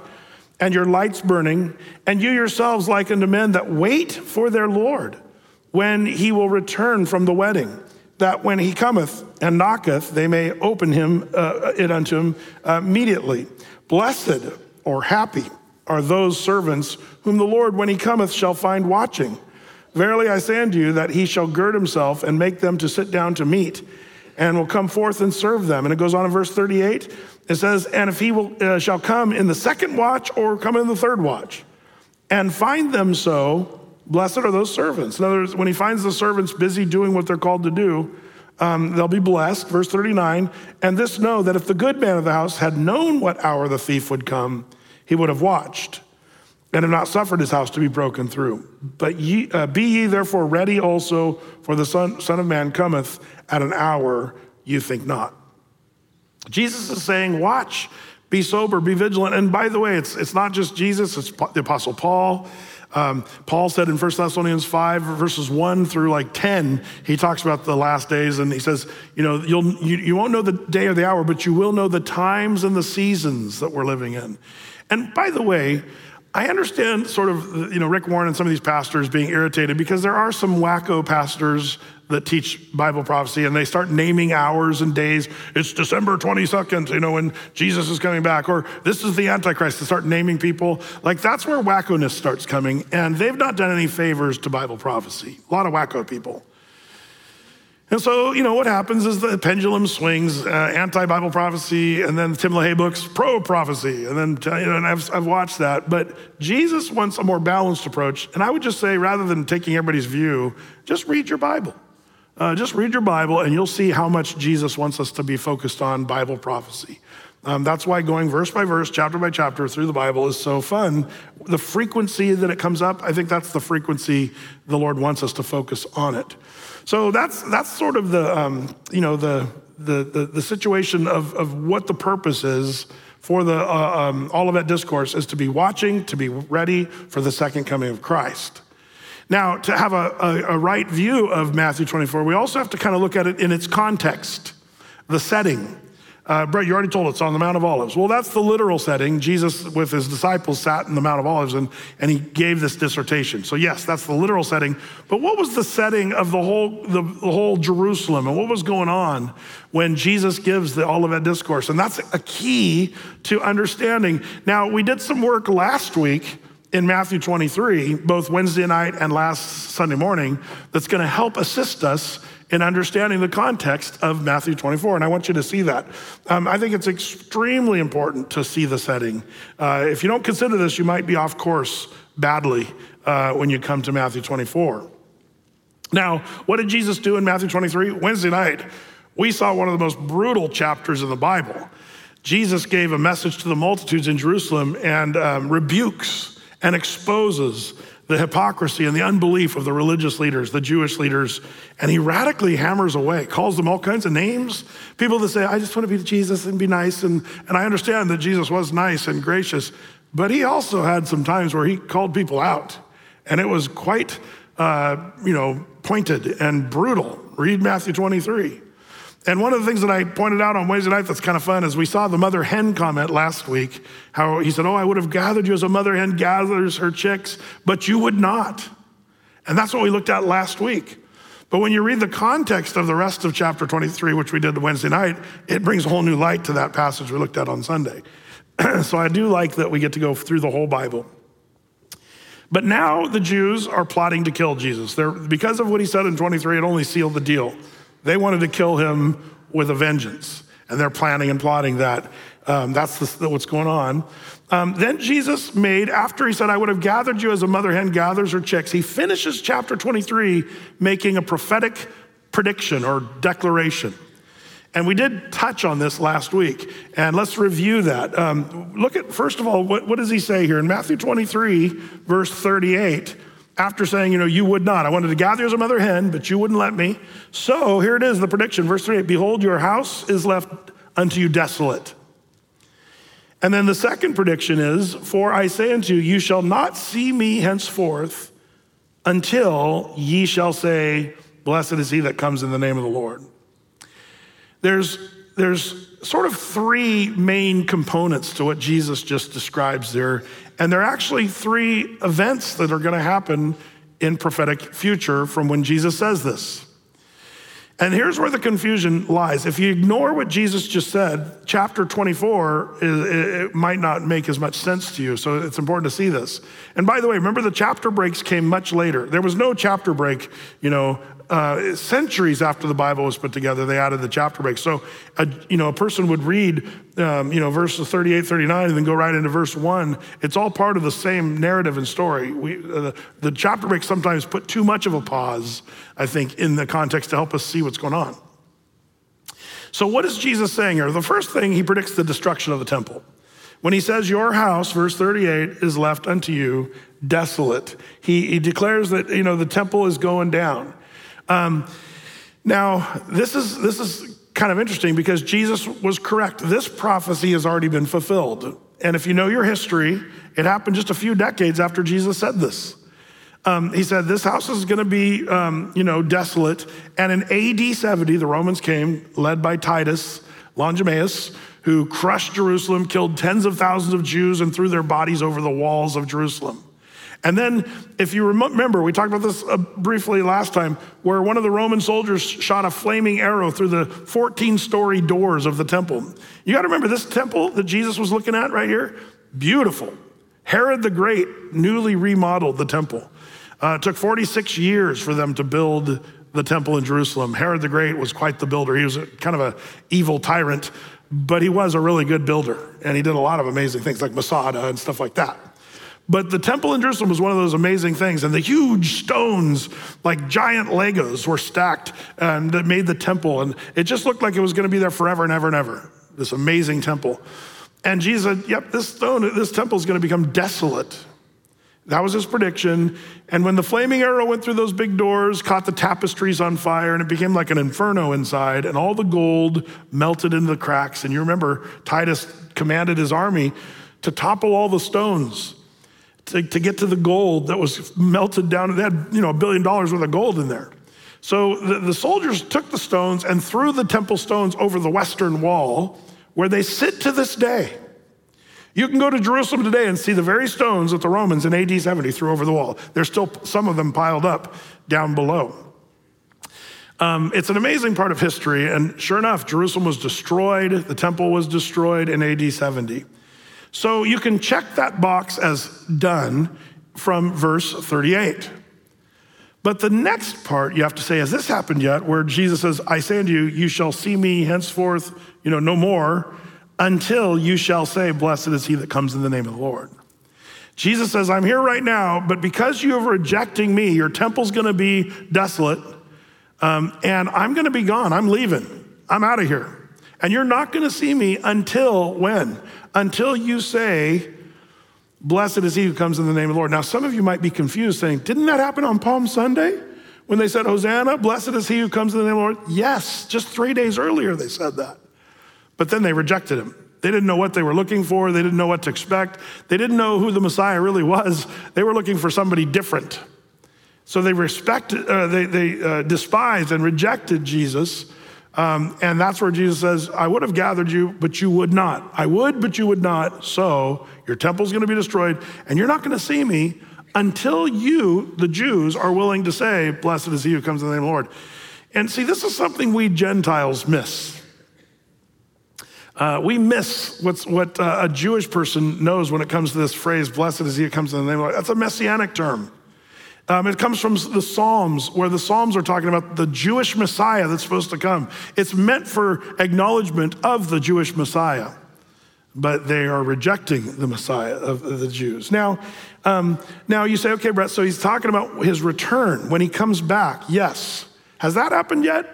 and your lights burning, and you yourselves like unto men that wait for their Lord, when he will return from the wedding, that when he cometh and knocketh, they may open him uh, it unto him uh, immediately. Blessed or happy are those servants whom the Lord, when he cometh, shall find watching. Verily I say unto you that he shall gird himself and make them to sit down to meat, and will come forth and serve them. And it goes on in verse thirty-eight. It says, and if he will uh, shall come in the second watch or come in the third watch, and find them so, blessed are those servants. In other words, when he finds the servants busy doing what they're called to do, Um, they'll be blessed, verse thirty-nine, and this know that if the good man of the house had known what hour the thief would come, he would have watched and have not suffered his house to be broken through. But ye, uh, be ye therefore ready also, for the son, son of Man cometh at an hour you think not. Jesus is saying, watch, be sober, be vigilant. And by the way, it's it's not just Jesus, it's the Apostle Paul. Um, Paul said in First Thessalonians five, verses one through like ten, he talks about the last days, and he says, you know, you'll, you, you won't know the day or the hour, but you will know the times and the seasons that we're living in. And by the way, I understand sort of, you know, Rick Warren and some of these pastors being irritated, because there are some wacko pastors that teach Bible prophecy and they start naming hours and days. It's December twenty-second, you know, when Jesus is coming back, or this is the Antichrist. They start naming people. Like, that's where wackoness starts coming, and they've not done any favors to Bible prophecy. A lot of wacko people. And so, you know, what happens is the pendulum swings, uh, anti-Bible prophecy, and then Tim LaHaye books, pro-prophecy. And then, you know, and I've, I've watched that. But Jesus wants a more balanced approach. And I would just say, rather than taking everybody's view, just read your Bible. Uh, just read your Bible, and you'll see how much Jesus wants us to be focused on Bible prophecy. Um, that's why going verse by verse, chapter by chapter through the Bible is so fun. The frequency that it comes up, I think that's the frequency the Lord wants us to focus on it. So that's that's sort of the um, you know the the the, the situation of, of what the purpose is for the uh, um, Olivet Discourse is to be watching, to be ready for the second coming of Christ. Now, to have a, a, a right view of Matthew twenty-four, we also have to kind of look at it in its context, the setting. Uh, Brett, you already told us, on the Mount of Olives. Well, that's the literal setting. Jesus with his disciples sat in the Mount of Olives, and, and he gave this dissertation. So yes, that's the literal setting. But what was the setting of the whole the, the whole Jerusalem, and what was going on when Jesus gives the Olivet Discourse? And that's a key to understanding. Now, we did some work last week in Matthew twenty-three, both Wednesday night and last Sunday morning, that's gonna help assist us in understanding the context of Matthew twenty-four, and I want you to see that. Um, I think it's extremely important to see the setting. Uh, if you don't consider this, you might be off course badly uh, when you come to Matthew twenty-four. Now, what did Jesus do in Matthew twenty-three? Wednesday night, we saw one of the most brutal chapters in the Bible. Jesus gave a message to the multitudes in Jerusalem and um, rebukes and exposes the hypocrisy and the unbelief of the religious leaders, the Jewish leaders, and he radically hammers away, calls them all kinds of names. People that say, I just want to be Jesus and be nice, and, and I understand that Jesus was nice and gracious, but he also had some times where he called people out, and it was quite, uh, you know, pointed and brutal. Read Matthew twenty-three. And one of the things that I pointed out on Wednesday night that's kind of fun is we saw the mother hen comment last week, how he said, oh, I would have gathered you as a mother hen gathers her chicks, but you would not. And that's what we looked at last week. But when you read the context of the rest of chapter twenty-three, which we did Wednesday night, it brings a whole new light to that passage we looked at on Sunday. So I do like that we get to go through the whole Bible. But now the Jews are plotting to kill Jesus. They're, because of what he said in twenty-three, it only sealed the deal. They wanted to kill him with a vengeance, and they're planning and plotting that. Um, that's the, what's going on. Um, then Jesus made, after he said, I would have gathered you as a mother hen gathers her chicks, he finishes chapter twenty-three making a prophetic prediction or declaration. And we did touch on this last week, and let's review that. Um, look at, first of all, what, what does he say here? In Matthew twenty-three, verse thirty-eight, after saying, you know, you would not. I wanted to gather as a mother hen, but you wouldn't let me. So here it is, the prediction, verse thirty-eight, behold, your house is left unto you desolate. And then the second prediction is, for I say unto you, you shall not see me henceforth until ye shall say, blessed is he that comes in the name of the Lord. There's, there's sort of three main components to what Jesus just describes there. And there are actually three events that are going to happen in prophetic future from when Jesus says this. And here's where the confusion lies. If you ignore what Jesus just said, chapter twenty-four, is, it might not make as much sense to you. So it's important to see this. And by the way, remember the chapter breaks came much later. There was no chapter break, you know, uh, centuries after the Bible was put together, they added the chapter break. So, a, you know, a person would read, um, you know, verses thirty-eight, thirty-nine, and then go right into verse one. It's all part of the same narrative and story. We, uh, the, the chapter breaks sometimes put too much of a pause, I think, in the context to help us see what's going on. So what is Jesus saying here? The first thing, he predicts the destruction of the temple. When he says your house, verse thirty-eight, is left unto you desolate. He, he declares that, you know, the temple is going down. Um, now, this is this is kind of interesting because Jesus was correct. This prophecy has already been fulfilled. And if you know your history, it happened just a few decades after Jesus said this. Um, he said, this house is going to be, um, you know, desolate. And in A D seventy, the Romans came, led by Titus Longimaeus, who crushed Jerusalem, killed tens of thousands of Jews, and threw their bodies over the walls of Jerusalem. And then, if you remember, we talked about this uh, briefly last time, where one of the Roman soldiers shot a flaming arrow through the fourteen-story doors of the temple. You got to remember, this temple that Jesus was looking at right here, beautiful. Herod the Great newly remodeled the temple. Uh, it took forty-six years for them to build the temple in Jerusalem. Herod the Great was quite the builder. He was a, kind of an evil tyrant, but he was a really good builder, and he did a lot of amazing things like Masada and stuff like that. But the temple in Jerusalem was one of those amazing things, and the huge stones, like giant Legos, were stacked and that made the temple, and it just looked like it was going to be there forever and ever and ever, this amazing temple. And Jesus said, yep, this stone, this temple is going to become desolate. That was his prediction. And when the flaming arrow went through those big doors, caught the tapestries on fire, and it became like an inferno inside, and all the gold melted into the cracks. And you remember, Titus commanded his army to topple all the stones to, to get to the gold that was melted down. They had, you know, a billion dollars worth of gold in there. So the, the soldiers took the stones and threw the temple stones over the western wall, where they sit to this day. You can go to Jerusalem today and see the very stones that the Romans in A D seventy threw over the wall. There's still some of them piled up down below. Um, it's an amazing part of history, and sure enough, Jerusalem was destroyed, the temple was destroyed in A D seventy. So you can check that box as done from verse thirty-eight. But the next part you have to say, has this happened yet? Where Jesus says, I say unto you, you shall see me henceforth, you know, no more, until you shall say, blessed is he that comes in the name of the Lord. Jesus says, I'm here right now, but because you are rejecting me, your temple's gonna be desolate, um, and I'm gonna be gone, I'm leaving, I'm out of here. And you're not gonna see me until when? Until you say, blessed is he who comes in the name of the Lord. Now, some of you might be confused saying, didn't that happen on Palm Sunday when they said, Hosanna, blessed is he who comes in the name of the Lord? Yes, just three days earlier they said that. But then they rejected him. They didn't know what they were looking for. They didn't know what to expect. They didn't know who the Messiah really was. They were looking for somebody different. So they respected, uh, they, they uh, despised and rejected Jesus. Um, and that's where Jesus says, I would have gathered you, but you would not. I would, but you would not. So your temple's going to be destroyed, and you're not going to see me until you, the Jews, are willing to say, blessed is he who comes in the name of the Lord. And see, this is something we Gentiles miss. Uh, we miss what's, what uh, a Jewish person knows when it comes to this phrase, blessed is he who comes in the name of the Lord. That's a messianic term. Um, it comes from the Psalms, where the Psalms are talking about the Jewish Messiah that's supposed to come. It's meant for acknowledgement of the Jewish Messiah, but they are rejecting the Messiah of the Jews. Now, um, now you say, okay, Brett, so he's talking about his return when he comes back. Yes. Has that happened yet?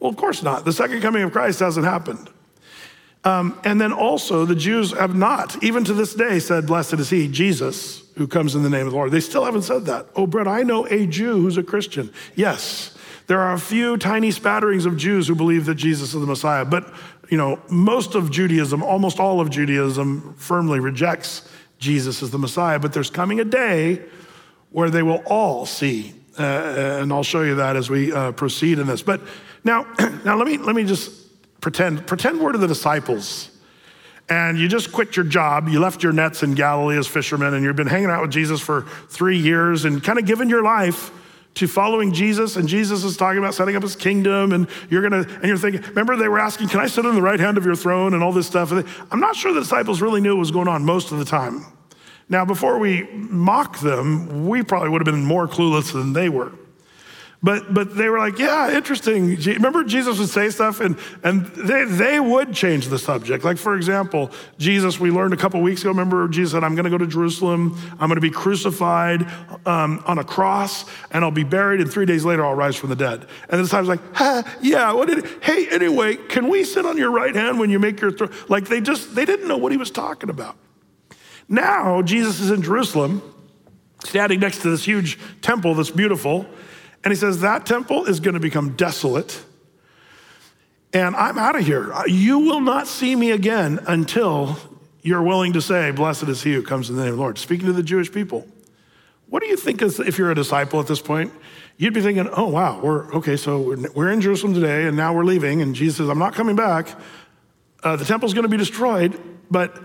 Well, of course not. The second coming of Christ hasn't happened. Um, and then also the Jews have not, even to this day, said, blessed is he, Jesus, who comes in the name of the Lord. They still haven't said that. Oh, Brett, I know a Jew who's a Christian. Yes, there are a few tiny spatterings of Jews who believe that Jesus is the Messiah, but you know, most of Judaism, almost all of Judaism firmly rejects Jesus as the Messiah, but there's coming a day where they will all see, uh, and I'll show you that as we uh, proceed in this. But now, now let me let me just Pretend, pretend we're to the disciples and you just quit your job. You left your nets in Galilee as fishermen and you've been hanging out with Jesus for three years and kind of given your life to following Jesus. And Jesus is talking about setting up his kingdom and you're gonna, and you're thinking, remember they were asking, can I sit on the right hand of your throne and all this stuff? And they, I'm not sure the disciples really knew what was going on most of the time. Now, before we mock them, we probably would have been more clueless than they were. But but they were like, yeah, interesting. Remember Jesus would say stuff and, and they, they would change the subject. Like for example, Jesus, we learned a couple weeks ago, remember Jesus said, I'm gonna go to Jerusalem, I'm gonna be crucified um, on a cross and I'll be buried and three days later I'll rise from the dead. And the disciples like, ha, yeah, what did, hey, anyway, can we sit on your right hand when you make your, th-? Like they just, they didn't know what he was talking about. Now Jesus is in Jerusalem, standing next to this huge temple that's beautiful. And he says, that temple is gonna become desolate and I'm out of here. You will not see me again until you're willing to say, blessed is he who comes in the name of the Lord. Speaking to the Jewish people. What do you think is, if you're a disciple at this point? You'd be thinking, oh wow, we're okay, so we're, we're in Jerusalem today and now we're leaving and Jesus says, I'm not coming back. Uh, the temple's gonna be destroyed, but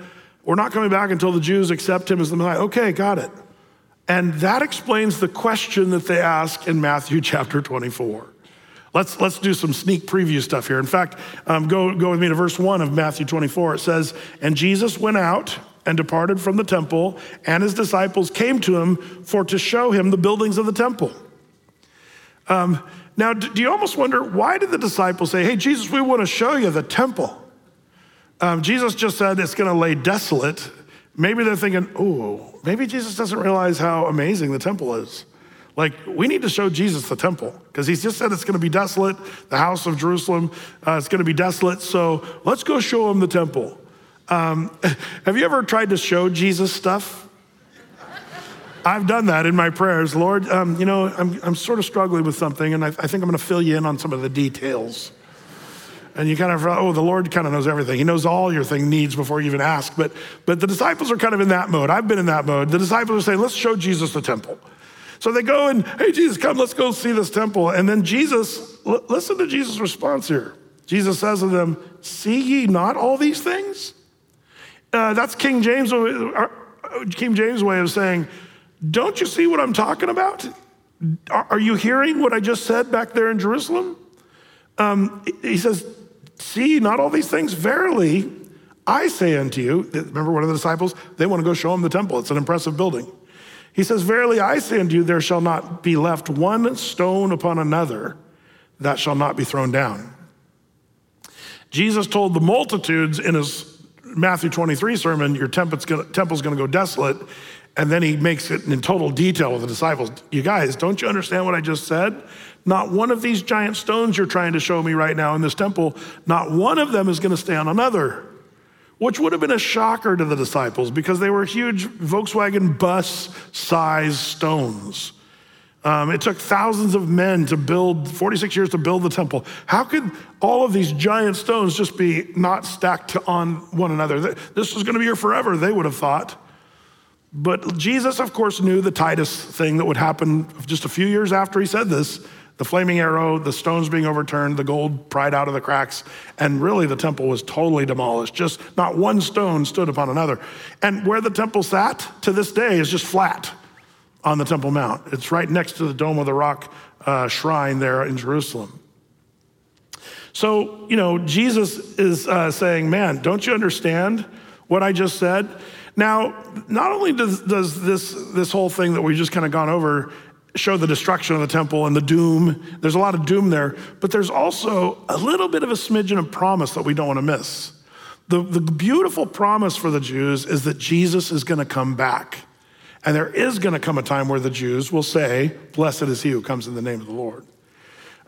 we're not coming back until the Jews accept him as the Messiah. Okay, got it. And that explains the question that they ask in Matthew chapter twenty-four. Let's, let's do some sneak preview stuff here. In fact, um, go, go with me to verse one of Matthew twenty-four. It says, and Jesus went out and departed from the temple, and his disciples came to him for to show him the buildings of the temple. Um, now, do you almost wonder, why did the disciples say, hey, Jesus, we want to show you the temple? Um, Jesus just said it's going to lay desolate. Maybe they're thinking, oh, maybe Jesus doesn't realize how amazing the temple is. Like, we need to show Jesus the temple because he's just said it's gonna be desolate, the house of Jerusalem, uh, it's gonna be desolate, so let's go show him the temple. Um, have you ever tried to show Jesus stuff? I've done that in my prayers. Lord, um, you know, I'm, I'm sort of struggling with something and I, I think I'm gonna fill you in on some of the details. And you kind of, oh, the Lord kind of knows everything. He knows all your thing needs before you even ask. But but the disciples are kind of in that mode. I've been in that mode. The disciples are saying, let's show Jesus the temple. So they go and, hey, Jesus, come, let's go see this temple. And then Jesus, l- listen to Jesus' response here. Jesus says to them, see ye not all these things? Uh, that's King James, King James' way of saying, don't you see what I'm talking about? Are you hearing what I just said back there in Jerusalem? Um, he says, see, not all these things, verily, I say unto you, remember one of the disciples, they want to go show him the temple. It's an impressive building. He says, verily, I say unto you, there shall not be left one stone upon another that shall not be thrown down. Jesus told the multitudes in his Matthew twenty-three sermon, your temple's going to go desolate. And then he makes it in total detail with the disciples. You guys, don't you understand what I just said? Not one of these giant stones you're trying to show me right now in this temple, not one of them is gonna stay on another, which would have been a shocker to the disciples because they were huge Volkswagen bus size stones. Um, it took thousands of men to build, forty-six years to build the temple. How could all of these giant stones just be not stacked on one another? This is gonna be here forever, they would have thought. But Jesus, of course, knew the Titus thing that would happen just a few years after he said this. The flaming arrow, the stones being overturned, the gold pried out of the cracks, and really the temple was totally demolished. Just not one stone stood upon another. And where the temple sat to this day is just flat on the Temple Mount. It's right next to the Dome of the Rock uh, shrine there in Jerusalem. So, you know, Jesus is uh, saying, man, don't you understand what I just said? Now, not only does, does this, this whole thing that we've just kind of gone over show the destruction of the temple and the doom. There's a lot of doom there, but there's also a little bit of a smidgen of promise that we don't want to miss. The, the beautiful promise for the Jews is that Jesus is going to come back. And there is going to come a time where the Jews will say, blessed is he who comes in the name of the Lord.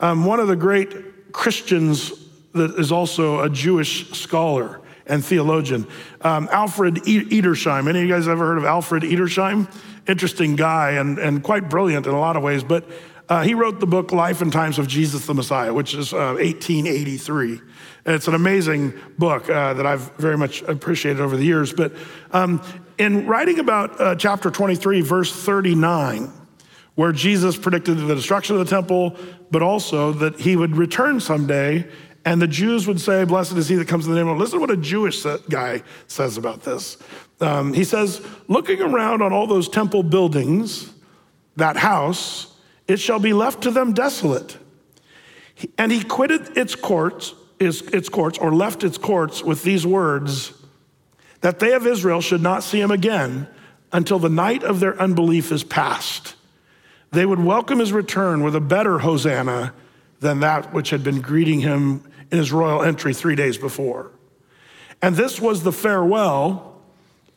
Um, one of the great Christians that is also a Jewish scholar and theologian, um, Alfred Edersheim. Any of you guys ever heard of Alfred Edersheim? Interesting guy and, and quite brilliant in a lot of ways, but uh, he wrote the book Life and Times of Jesus the Messiah, which is uh, eighteen eighty-three. And it's an amazing book uh, that I've very much appreciated over the years. But um, in writing about uh, chapter twenty-three, verse thirty-nine, where Jesus predicted the destruction of the temple, but also that he would return someday and the Jews would say, blessed is he that comes in the name of the Lord. Listen to what a Jewish guy says about this. Um, he says, looking around on all those temple buildings, that house, it shall be left to them desolate. And he quitted its courts, its, its courts, or left its courts with these words, that they of Israel should not see him again until the night of their unbelief is past. they would welcome his return with a better Hosanna than that which had been greeting him in his royal entry three days before. And this was the farewell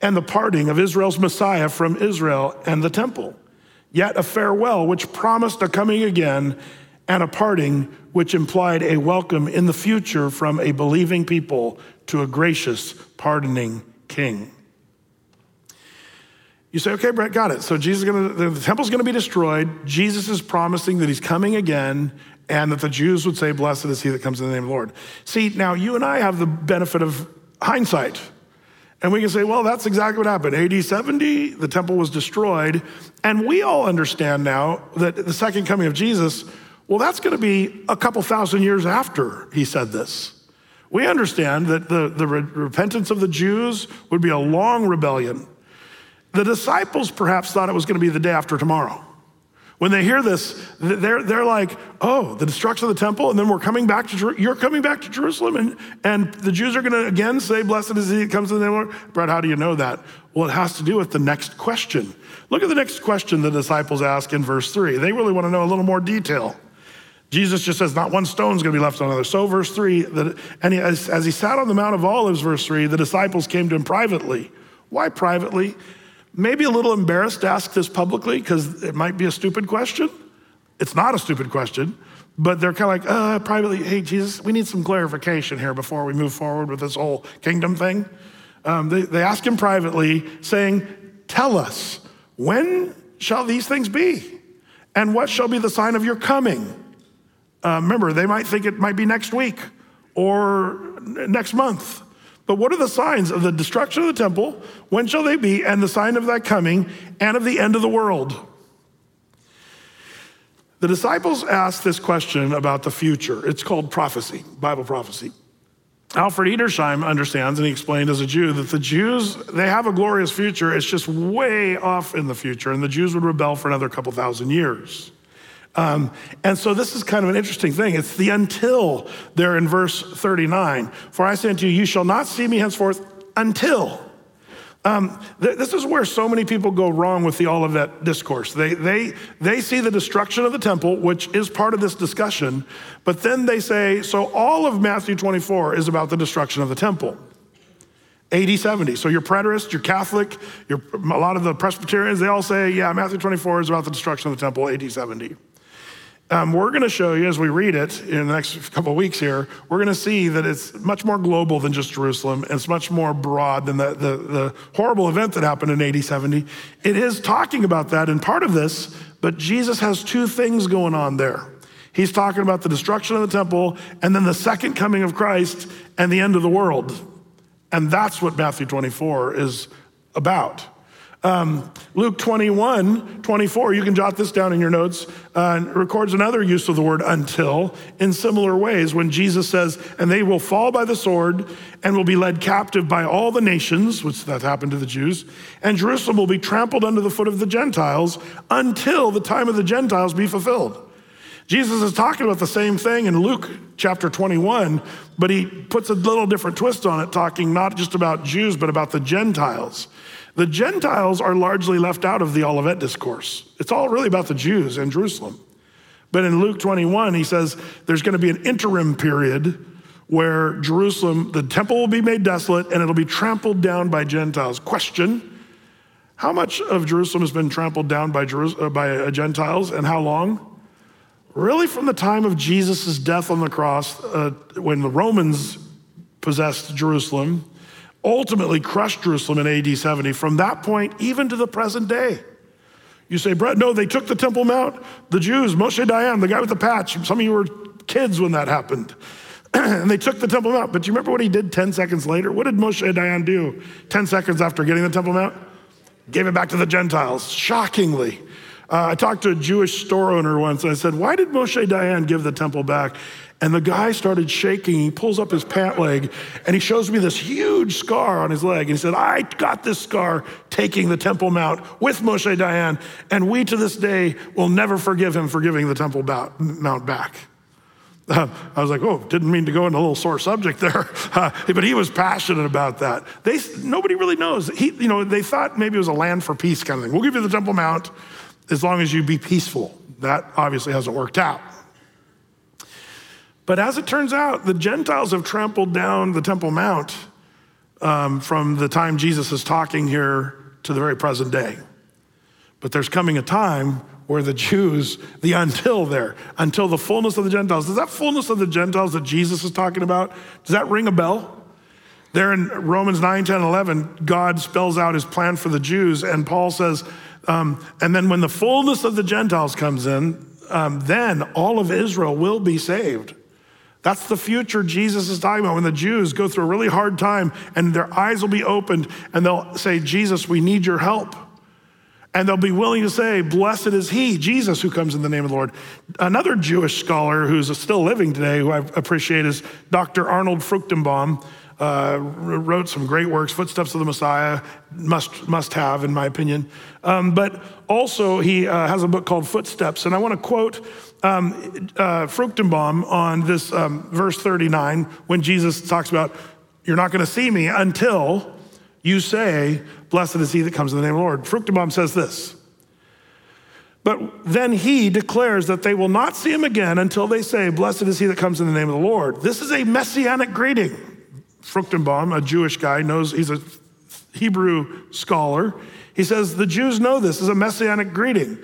and the parting of Israel's Messiah from Israel and the temple, yet a farewell which promised a coming again and a parting which implied a welcome in the future from a believing people to a gracious, pardoning king. You say, okay, Brett, got it. So Jesus is gonna, the temple's gonna be destroyed. Jesus is promising that he's coming again and that the Jews would say, blessed is he that comes in the name of the Lord. See, now you and I have the benefit of hindsight. And we can say, well, that's exactly what happened. A D seventy, the temple was destroyed. And we all understand now that the second coming of Jesus, well, that's gonna be a couple thousand years after he said this. We understand that the, the re- repentance of the Jews would be a long rebellion. The disciples perhaps thought it was going to be the day after tomorrow. When they hear this, they're, they're like, oh, the destruction of the temple, and then we're coming back to, Jer- you're coming back to Jerusalem, and, and the Jews are going to again say, blessed is he that comes in the name of the Lord. Brad, how do you know that? Well, it has to do with the next question. Look at the next question the disciples ask in verse three. They really want to know a little more detail. Jesus just says, not one stone's gonna be left on another. So verse three, the, and he, as, as he sat on the Mount of Olives, verse three, the disciples came to him privately. Why privately? Maybe a little embarrassed to ask this publicly because it might be a stupid question. It's not a stupid question, but they're kind of like, uh, privately, hey, Jesus, we need some clarification here before we move forward with this whole kingdom thing. Um, they, they ask him privately saying, tell us, when shall these things be? And what shall be the sign of your coming? Uh, remember, they might think it might be next week or next month. But what are the signs of the destruction of the temple? When shall they be? And the sign of thy coming and of the end of the world. The disciples asked this question about the future. It's called prophecy, Bible prophecy. Alfred Edersheim understands, and he explained as a Jew, that the Jews, they have a glorious future. It's just way off in the future. And the Jews would rebel for another couple thousand years. Um, and so this is kind of an interesting thing. It's the until there in verse thirty-nine. For I say unto you, you shall not see me henceforth until. Um, th- this is where so many people go wrong with the Olivet Discourse. They, they, they see the destruction of the temple, which is part of this discussion, but then they say, so all of Matthew twenty-four is about the destruction of the temple. A D seventy. So you're preterist, you're Catholic, you're, a lot of the Presbyterians, they all say, yeah, Matthew twenty-four is about the destruction of the temple, A D seventy. Um, we're gonna show you as we read it in the next couple of weeks here, we're gonna see that it's much more global than just Jerusalem. And it's much more broad than the, the, the horrible event that happened in A D seventy. It is talking about that in part of this, but Jesus has two things going on there. He's talking about the destruction of the temple and then the second coming of Christ and the end of the world. And that's what Matthew twenty-four is about. Um, Luke twenty-one, twenty-four, you can jot this down in your notes, uh, records another use of the word until in similar ways when Jesus says, and they will fall by the sword and will be led captive by all the nations, which that happened to the Jews, and Jerusalem will be trampled under the foot of the Gentiles until the time of the Gentiles be fulfilled. Jesus is talking about the same thing in Luke chapter twenty-one, but he puts a little different twist on it, talking not just about Jews, but about the Gentiles. The Gentiles are largely left out of the Olivet Discourse. It's all really about the Jews in Jerusalem. But in Luke twenty-one, he says there's gonna be an interim period where Jerusalem, the temple will be made desolate and it'll be trampled down by Gentiles. Question, how much of Jerusalem has been trampled down by, Jeru- by Gentiles and how long? Really from the time of Jesus' death on the cross, uh, when the Romans possessed Jerusalem, ultimately crushed Jerusalem in A D seventy, from that point even to the present day. You say, Brett, no, they took the Temple Mount, the Jews, Moshe Dayan, the guy with the patch, some of you were kids when that happened, and they took the Temple Mount, but do you remember what he did ten seconds later? What did Moshe Dayan do ten seconds after getting the Temple Mount? Gave it back to the Gentiles, shockingly. Uh, I talked to a Jewish store owner once and I said, why did Moshe Dayan give the temple back? And the guy started shaking. He pulls up his pant leg and he shows me this huge scar on his leg. And he said, I got this scar taking the Temple Mount with Moshe Dayan. And we to this day will never forgive him for giving the Temple Mount back. Uh, I was like, oh, didn't mean to go into a little sore subject there. Uh, but he was passionate about that. They, nobody really knows. He, you know, they thought maybe it was a land for peace kind of thing. We'll give you the Temple Mount. as long as you be peaceful. That obviously hasn't worked out. But as it turns out, the Gentiles have trampled down the Temple Mount um, from the time Jesus is talking here to the very present day. But there's coming a time where the Jews, the until there, until the fullness of the Gentiles. Does that fullness of the Gentiles that Jesus is talking about, does that ring a bell? There in Romans nine, ten, eleven, God spells out his plan for the Jews, and Paul says, um, and then when the fullness of the Gentiles comes in, um, then all of Israel will be saved. That's the future Jesus is talking about, when the Jews go through a really hard time and their eyes will be opened and they'll say, Jesus, we need your help. And they'll be willing to say, blessed is he, Jesus, who comes in the name of the Lord. Another Jewish scholar who's still living today, who I appreciate, is Doctor Arnold Fruchtenbaum, uh, wrote some great works, Footsteps of the Messiah, must must have, in my opinion. Um, but also he uh, has a book called Footsteps. And I want to quote um, uh, Fruchtenbaum on this um, verse thirty-nine, when Jesus talks about, you're not going to see me until you say, blessed is he that comes in the name of the Lord. Fruchtenbaum says this, but then he declares that they will not see him again until they say, blessed is he that comes in the name of the Lord. This is a messianic greeting. Fruchtenbaum, a Jewish guy, knows, he's a Hebrew scholar. He says, the Jews know this is a messianic greeting.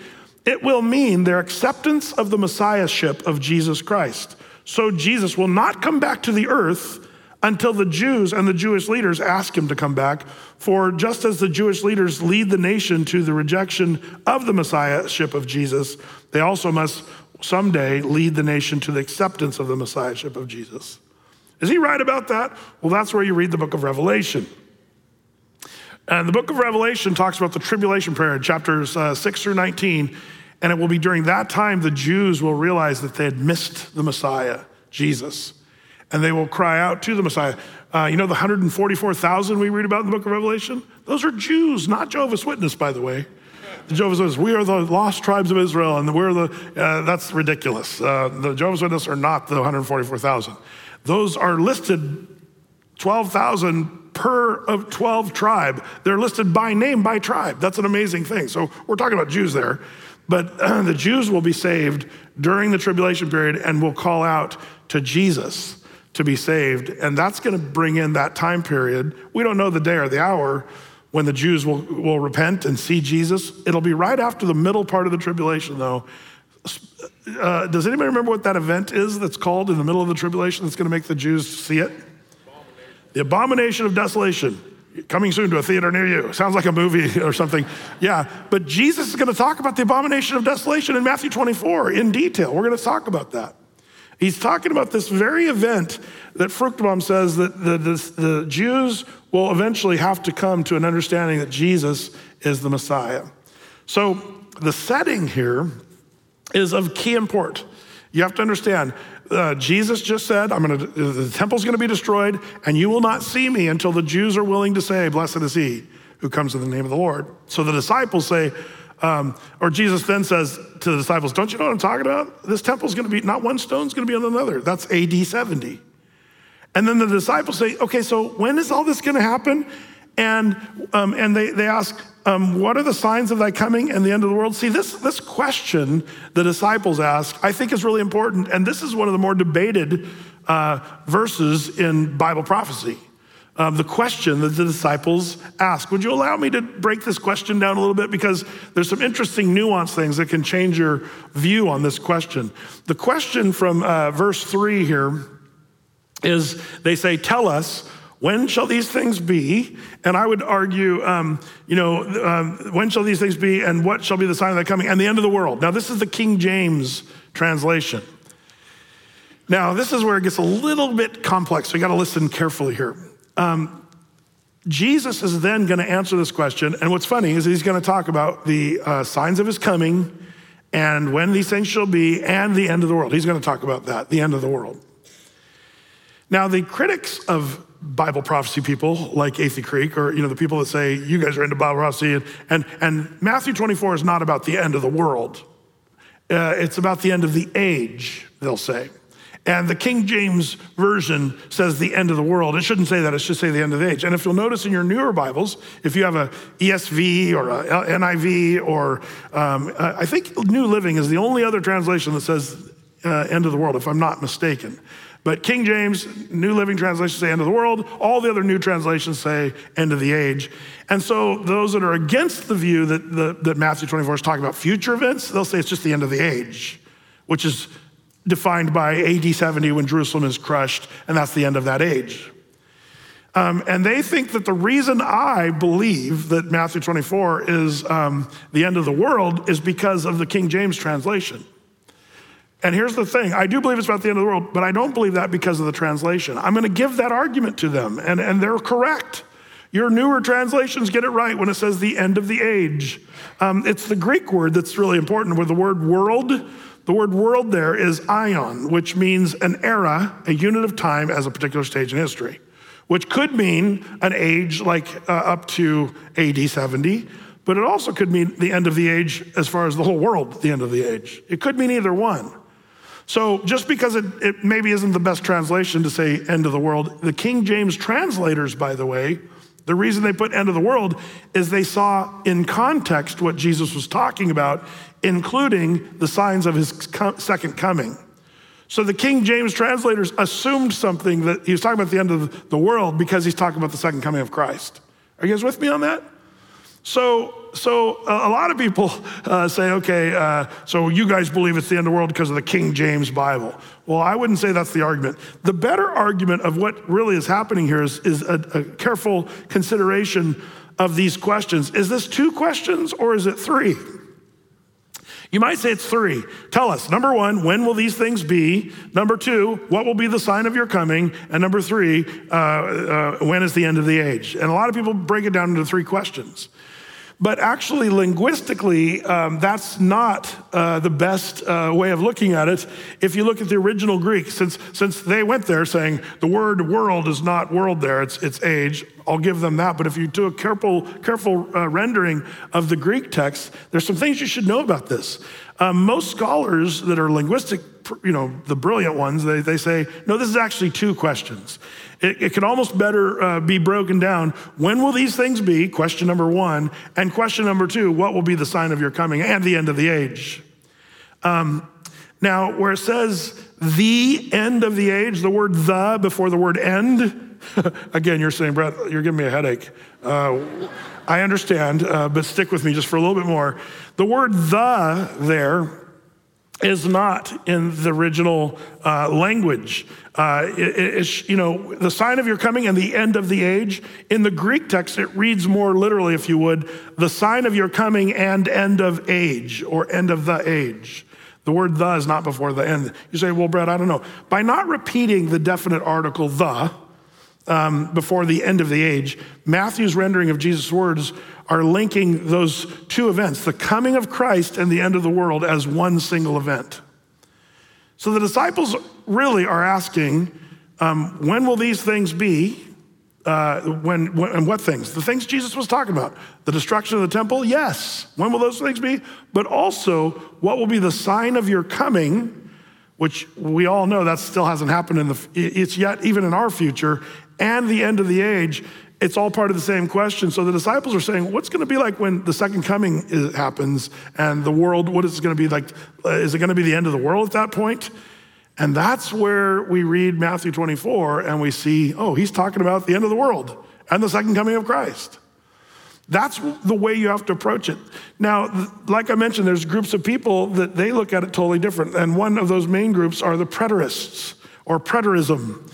It will mean their acceptance of the messiahship of Jesus Christ. So Jesus will not come back to the earth until the Jews and the Jewish leaders ask him to come back. For just as the Jewish leaders lead the nation to the rejection of the messiahship of Jesus, they also must someday lead the nation to the acceptance of the messiahship of Jesus. Is he right about that? Well, that's where you read the book of Revelation. And the book of Revelation talks about the tribulation period, chapters uh, six through nineteen. And it will be during that time the Jews will realize that they had missed the Messiah, Jesus. And they will cry out to the Messiah. Uh, you know the one hundred forty-four thousand we read about in the book of Revelation? Those are Jews, not Jehovah's Witnesses, by the way. The Jehovah's Witnesses, we are the lost tribes of Israel, and we're the, uh, that's ridiculous. Uh, the Jehovah's Witnesses are not the one hundred forty-four thousand. Those are listed twelve thousand per of twelve tribe. They're listed by name, by tribe. That's an amazing thing. So we're talking about Jews there. But uh, the Jews will be saved during the tribulation period and will call out to Jesus to be saved. And that's going to bring in that time period. We don't know the day or the hour when the Jews will, will repent and see Jesus. It'll be right after the middle part of the tribulation, though. Uh, does anybody remember what that event is that's called in the middle of the tribulation that's going to make the Jews see it? Abomination. The abomination of desolation, coming soon to a theater near you. Sounds like a movie or something. Yeah, but Jesus is going to talk about the abomination of desolation in Matthew twenty-four in detail. We're going to talk about that. He's talking about this very event that Fruchtenbaum says that the, the, the Jews will eventually have to come to an understanding that Jesus is the Messiah. So the setting here is of key import. You have to understand, uh, Jesus just said, "I'm going to. The temple's going to be destroyed, and you will not see me until the Jews are willing to say, blessed is he who comes in the name of the Lord." So the disciples say, Um, or Jesus then says to the disciples, don't you know what I'm talking about? This temple's going to be, not one stone's going to be on another. That's A D seventy. And then the disciples say, okay, so when is all this going to happen? And um, and they, they ask, um, what are the signs of thy coming and the end of the world? See, this, this question the disciples ask, I think is really important. And this is one of the more debated uh, verses in Bible prophecy. Um, the question that the disciples ask. Would you allow me to break this question down a little bit? Because there's some interesting nuanced things that can change your view on this question. The question from uh, verse three here is, they say, tell us, when shall these things be? And I would argue, um, you know, um, when shall these things be? And what shall be the sign of thy coming? And the end of the world. Now, this is the King James translation. Now, this is where it gets a little bit complex. So you got to listen carefully here. Um, Jesus is then going to answer this question. And what's funny is he's going to talk about the uh, signs of his coming and when these things shall be and the end of the world. He's going to talk about that, the end of the world. Now, the critics of Bible prophecy people like Athey Creek, or, you know, the people that say, you guys are into Bible prophecy, and, and, and Matthew twenty-four is not about the end of the world. Uh, it's about the end of the age, they'll say. And the King James Version says the end of the world. It shouldn't say that, it should say the end of the age. And if you'll notice in your newer Bibles, if you have a E S V or a N I V or um, I think New Living is the only other translation that says uh, end of the world, if I'm not mistaken. But King James, New Living Translation say end of the world. All the other new translations say end of the age. And so those that are against the view that, the, that Matthew twenty-four is talking about future events, they'll say it's just the end of the age, which is defined by A D seventy when Jerusalem is crushed, and that's the end of that age. Um, and they think that the reason I believe that Matthew twenty-four is um, the end of the world is because of the King James translation. And here's the thing, I do believe it's about the end of the world, but I don't believe that because of the translation. I'm gonna give that argument to them, and, and they're correct. Your newer translations get it right when it says the end of the age. Um, it's the Greek word that's really important, where the word world, the word world there is ion, which means an era, a unit of time as a particular stage in history, which could mean an age like uh, up to A D seventy, but it also could mean the end of the age as far as the whole world, the end of the age. It could mean either one. So just because it, it maybe isn't the best translation to say end of the world, the King James translators, by the way, the reason they put end of the world is they saw in context what Jesus was talking about, including the signs of his second coming. So the King James translators assumed something that he was talking about the end of the world because he's talking about the second coming of Christ. Are you guys with me on that? So, so a lot of people uh, say, okay, uh, so you guys believe it's the end of the world because of the King James Bible. Well, I wouldn't say that's the argument. The better argument of what really is happening here is, is a, a careful consideration of these questions. Is this two questions or is it three? You might say it's three. Tell us, number one, when will these things be? Number two, what will be the sign of your coming? And number three, uh, uh, when is the end of the age? And a lot of people break it down into three questions. But actually, linguistically, um, that's not uh, the best uh, way of looking at it. If you look at the original Greek, since since they went there saying the word world is not world there, it's it's age, I'll give them that. But if you do a careful, careful uh, rendering of the Greek text, there's some things you should know about this. Um, most scholars that are linguistic, you know, the brilliant ones, they, they say, no, this is actually two questions. It, it can almost better uh, be broken down. When will these things be? Question number one. And question number two, what will be the sign of your coming and the end of the age? Um, now, where it says the end of the age, the word the before the word end, again, you're saying, Brett, you're giving me a headache. Uh, I understand, uh, but stick with me just for a little bit more. The word the there is not in the original uh, language. Uh, it, it's, you know, the sign of your coming and the end of the age. In the Greek text, it reads more literally, if you would, the sign of your coming and end of age, or end of the age. The word the is not before the end. You say, well, Brett, I don't know. By not repeating the definite article the um, before the end of the age, Matthew's rendering of Jesus' words are linking those two events, the coming of Christ and the end of the world, as one single event. So the disciples really are asking, um, when will these things be? Uh, when, when and what things? The things Jesus was talking about. The destruction of the temple, yes. When will those things be? But also, what will be the sign of your coming, which we all know that still hasn't happened in the, it's yet even in our future, and the end of the age. It's all part of the same question. So the disciples are saying, what's gonna be like when the second coming is, happens and the world, what is it gonna be like? Is it gonna be the end of the world at that point? And that's where we read Matthew twenty-four and we see, oh, he's talking about the end of the world and the second coming of Christ. That's the way you have to approach it. Now, like I mentioned, there's groups of people that they look at it totally different. And one of those main groups are the preterists, or preterism.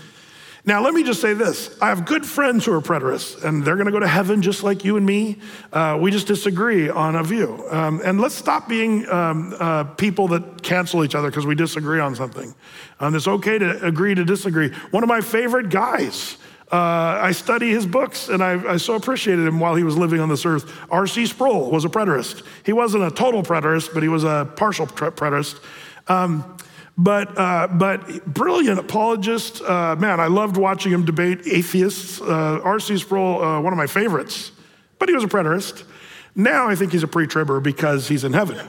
Now, let me just say this. I have good friends who are preterists, and they're gonna go to heaven just like you and me. Uh, we just disagree on a view. Um, and let's stop being um, uh, people that cancel each other because we disagree on something. Um, it's okay to agree to disagree. One of my favorite guys, uh, I study his books, and I, I so appreciated him while he was living on this earth. R C Sproul was a preterist. He wasn't a total preterist, but he was a partial preterist. Um, But uh, but brilliant apologist, uh, man, I loved watching him debate atheists. Uh, R C Sproul, uh, one of my favorites, but he was a preterist. Now I think he's a pre-tribber because he's in heaven.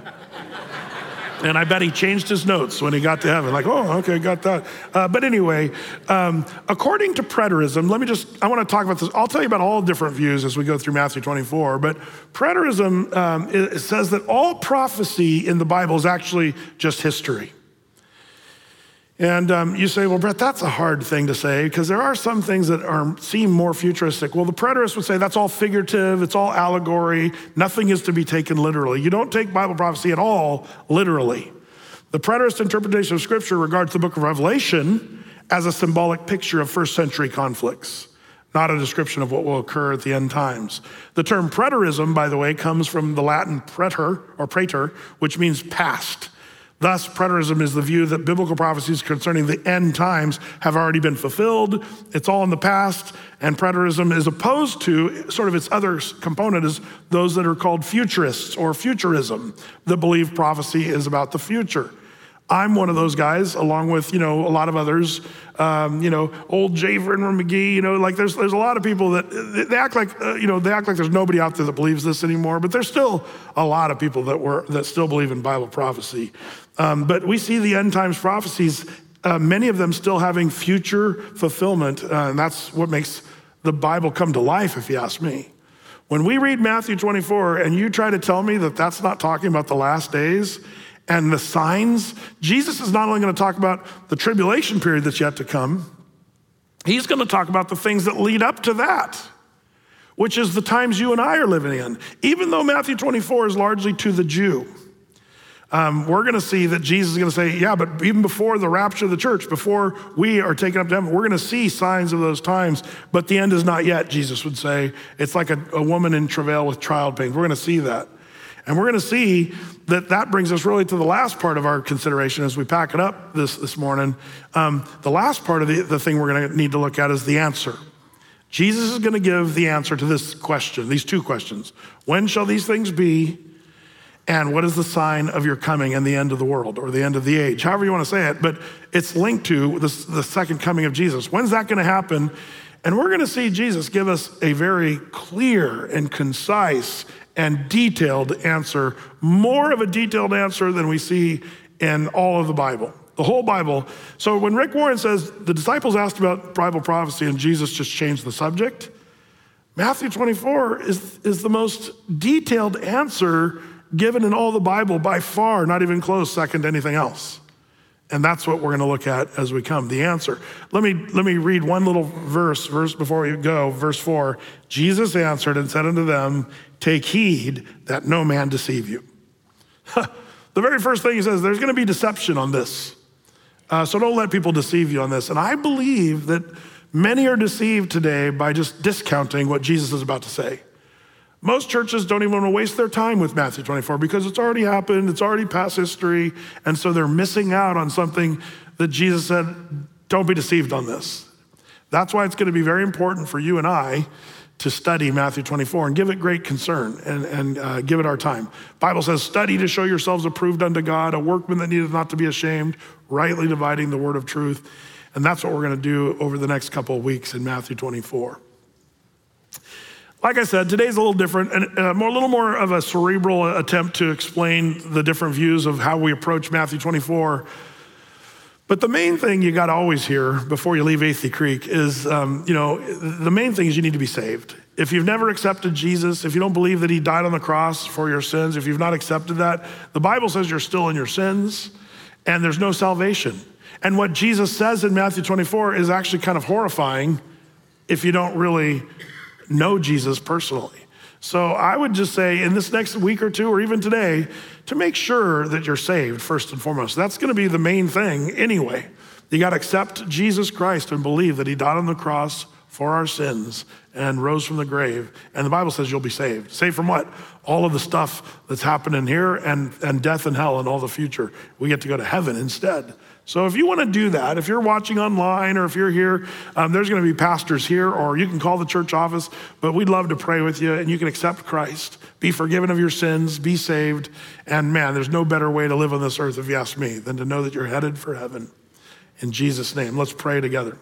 And I bet he changed his notes when he got to heaven. Like, oh, okay, got that. Uh, but anyway, um, according to preterism, let me just, I want to talk about this. I'll tell you about all different views as we go through Matthew twenty-four. But preterism um, it says that all prophecy in the Bible is actually just history. And um, you say, well, Brett, that's a hard thing to say because there are some things that are seem more futuristic. Well, the preterists would say that's all figurative, it's all allegory, nothing is to be taken literally. You don't take Bible prophecy at all literally. The preterist interpretation of Scripture regards the book of Revelation as a symbolic picture of first century conflicts, not a description of what will occur at the end times. The term preterism, by the way, comes from the Latin preter or praetor, which means past. Thus, preterism is the view that biblical prophecies concerning the end times have already been fulfilled. It's all in the past, and preterism is opposed to sort of its other component is those that are called futurists or futurism that believe prophecy is about the future. I'm one of those guys, along with, you know, a lot of others, um, you know, old J. Vernon McGee, you know, like there's there's a lot of people that they act like, uh, you know, they act like there's nobody out there that believes this anymore, but there's still a lot of people that were that still believe in Bible prophecy. Um, but we see the end times prophecies, uh, many of them still having future fulfillment, uh, and that's what makes the Bible come to life, if you ask me. When we read Matthew twenty-four and you try to tell me that that's not talking about the last days, and the signs, Jesus is not only going to talk about the tribulation period that's yet to come, he's going to talk about the things that lead up to that, which is the times you and I are living in. Even though Matthew twenty-four is largely to the Jew, um, we're going to see that Jesus is going to say, yeah, but even before the rapture of the church, before we are taken up to heaven, we're going to see signs of those times, but the end is not yet, Jesus would say. It's like a, a woman in travail with child pains. We're going to see that. And we're going to see that that brings us really to the last part of our consideration as we pack it up this, this morning. Um, the last part of the, the thing we're going to need to look at is the answer. Jesus is going to give the answer to this question, these two questions. When shall these things be? And what is the sign of your coming and the end of the world or the end of the age? However you want to say it, but it's linked to this, the second coming of Jesus. When's that going to happen? And we're going to see Jesus give us a very clear and concise and detailed answer, more of a detailed answer than we see in all of the Bible, the whole Bible. So when Rick Warren says the disciples asked about Bible prophecy and Jesus just changed the subject, Matthew twenty-four is, is the most detailed answer given in all the Bible by far, not even close second to anything else. And that's what we're gonna look at as we come, the answer. Let me, let me read one little verse, verse before we go, verse four. Jesus answered and said unto them, take heed that no man deceive you. The very first thing he says, there's gonna be deception on this. Uh, so don't let people deceive you on this. And I believe that many are deceived today by just discounting what Jesus is about to say. Most churches don't even want to waste their time with Matthew twenty-four because it's already happened, it's already past history, and so they're missing out on something that Jesus said, don't be deceived on this. That's why it's going to be very important for you and I to study Matthew twenty-four and give it great concern and, and uh, give it our time. Bible says, study to show yourselves approved unto God, a workman that needeth not to be ashamed, rightly dividing the word of truth. And that's what we're going to do over the next couple of weeks in Matthew twenty-four. Like I said, today's a little different and a more, little more of a cerebral attempt to explain the different views of how we approach Matthew twenty-four. But the main thing you gotta always hear before you leave Athey Creek is, um, you know, the main thing is you need to be saved. If you've never accepted Jesus, if you don't believe that he died on the cross for your sins, if you've not accepted that, the Bible says you're still in your sins and there's no salvation. And what Jesus says in Matthew twenty-four is actually kind of horrifying if you don't really know Jesus personally. So I would just say in this next week or two, or even today, to make sure that you're saved first and foremost. That's gonna be the main thing anyway. You gotta accept Jesus Christ and believe that he died on the cross for our sins and rose from the grave. And the Bible says you'll be saved. Saved from what? All of the stuff that's happening here and, and death and hell and all the future. We get to go to heaven instead. So if you wanna do that, if you're watching online or if you're here, um, there's gonna be pastors here or you can call the church office, but we'd love to pray with you and you can accept Christ, be forgiven of your sins, be saved. And man, there's no better way to live on this earth, if you ask me, than to know that you're headed for heaven. In Jesus' name, let's pray together.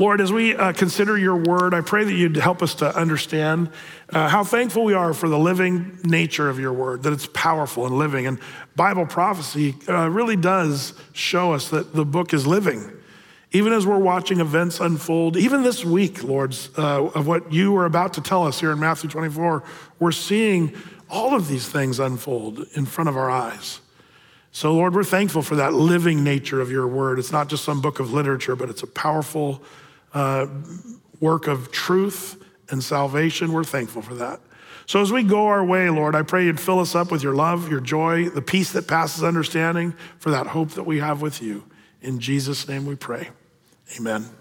Lord, as we uh, consider your word, I pray that you'd help us to understand uh, how thankful we are for the living nature of your word, that it's powerful and living. And Bible prophecy uh, really does show us that the book is living. Even as we're watching events unfold, even this week, Lord, uh, of what you were about to tell us here in Matthew twenty-four, we're seeing all of these things unfold in front of our eyes. So Lord, we're thankful for that living nature of your word. It's not just some book of literature, but it's a powerful uh, work of truth and salvation. We're thankful for that. So as we go our way, Lord, I pray you'd fill us up with your love, your joy, the peace that passes understanding, for that hope that we have with you. In Jesus' name we pray. Amen.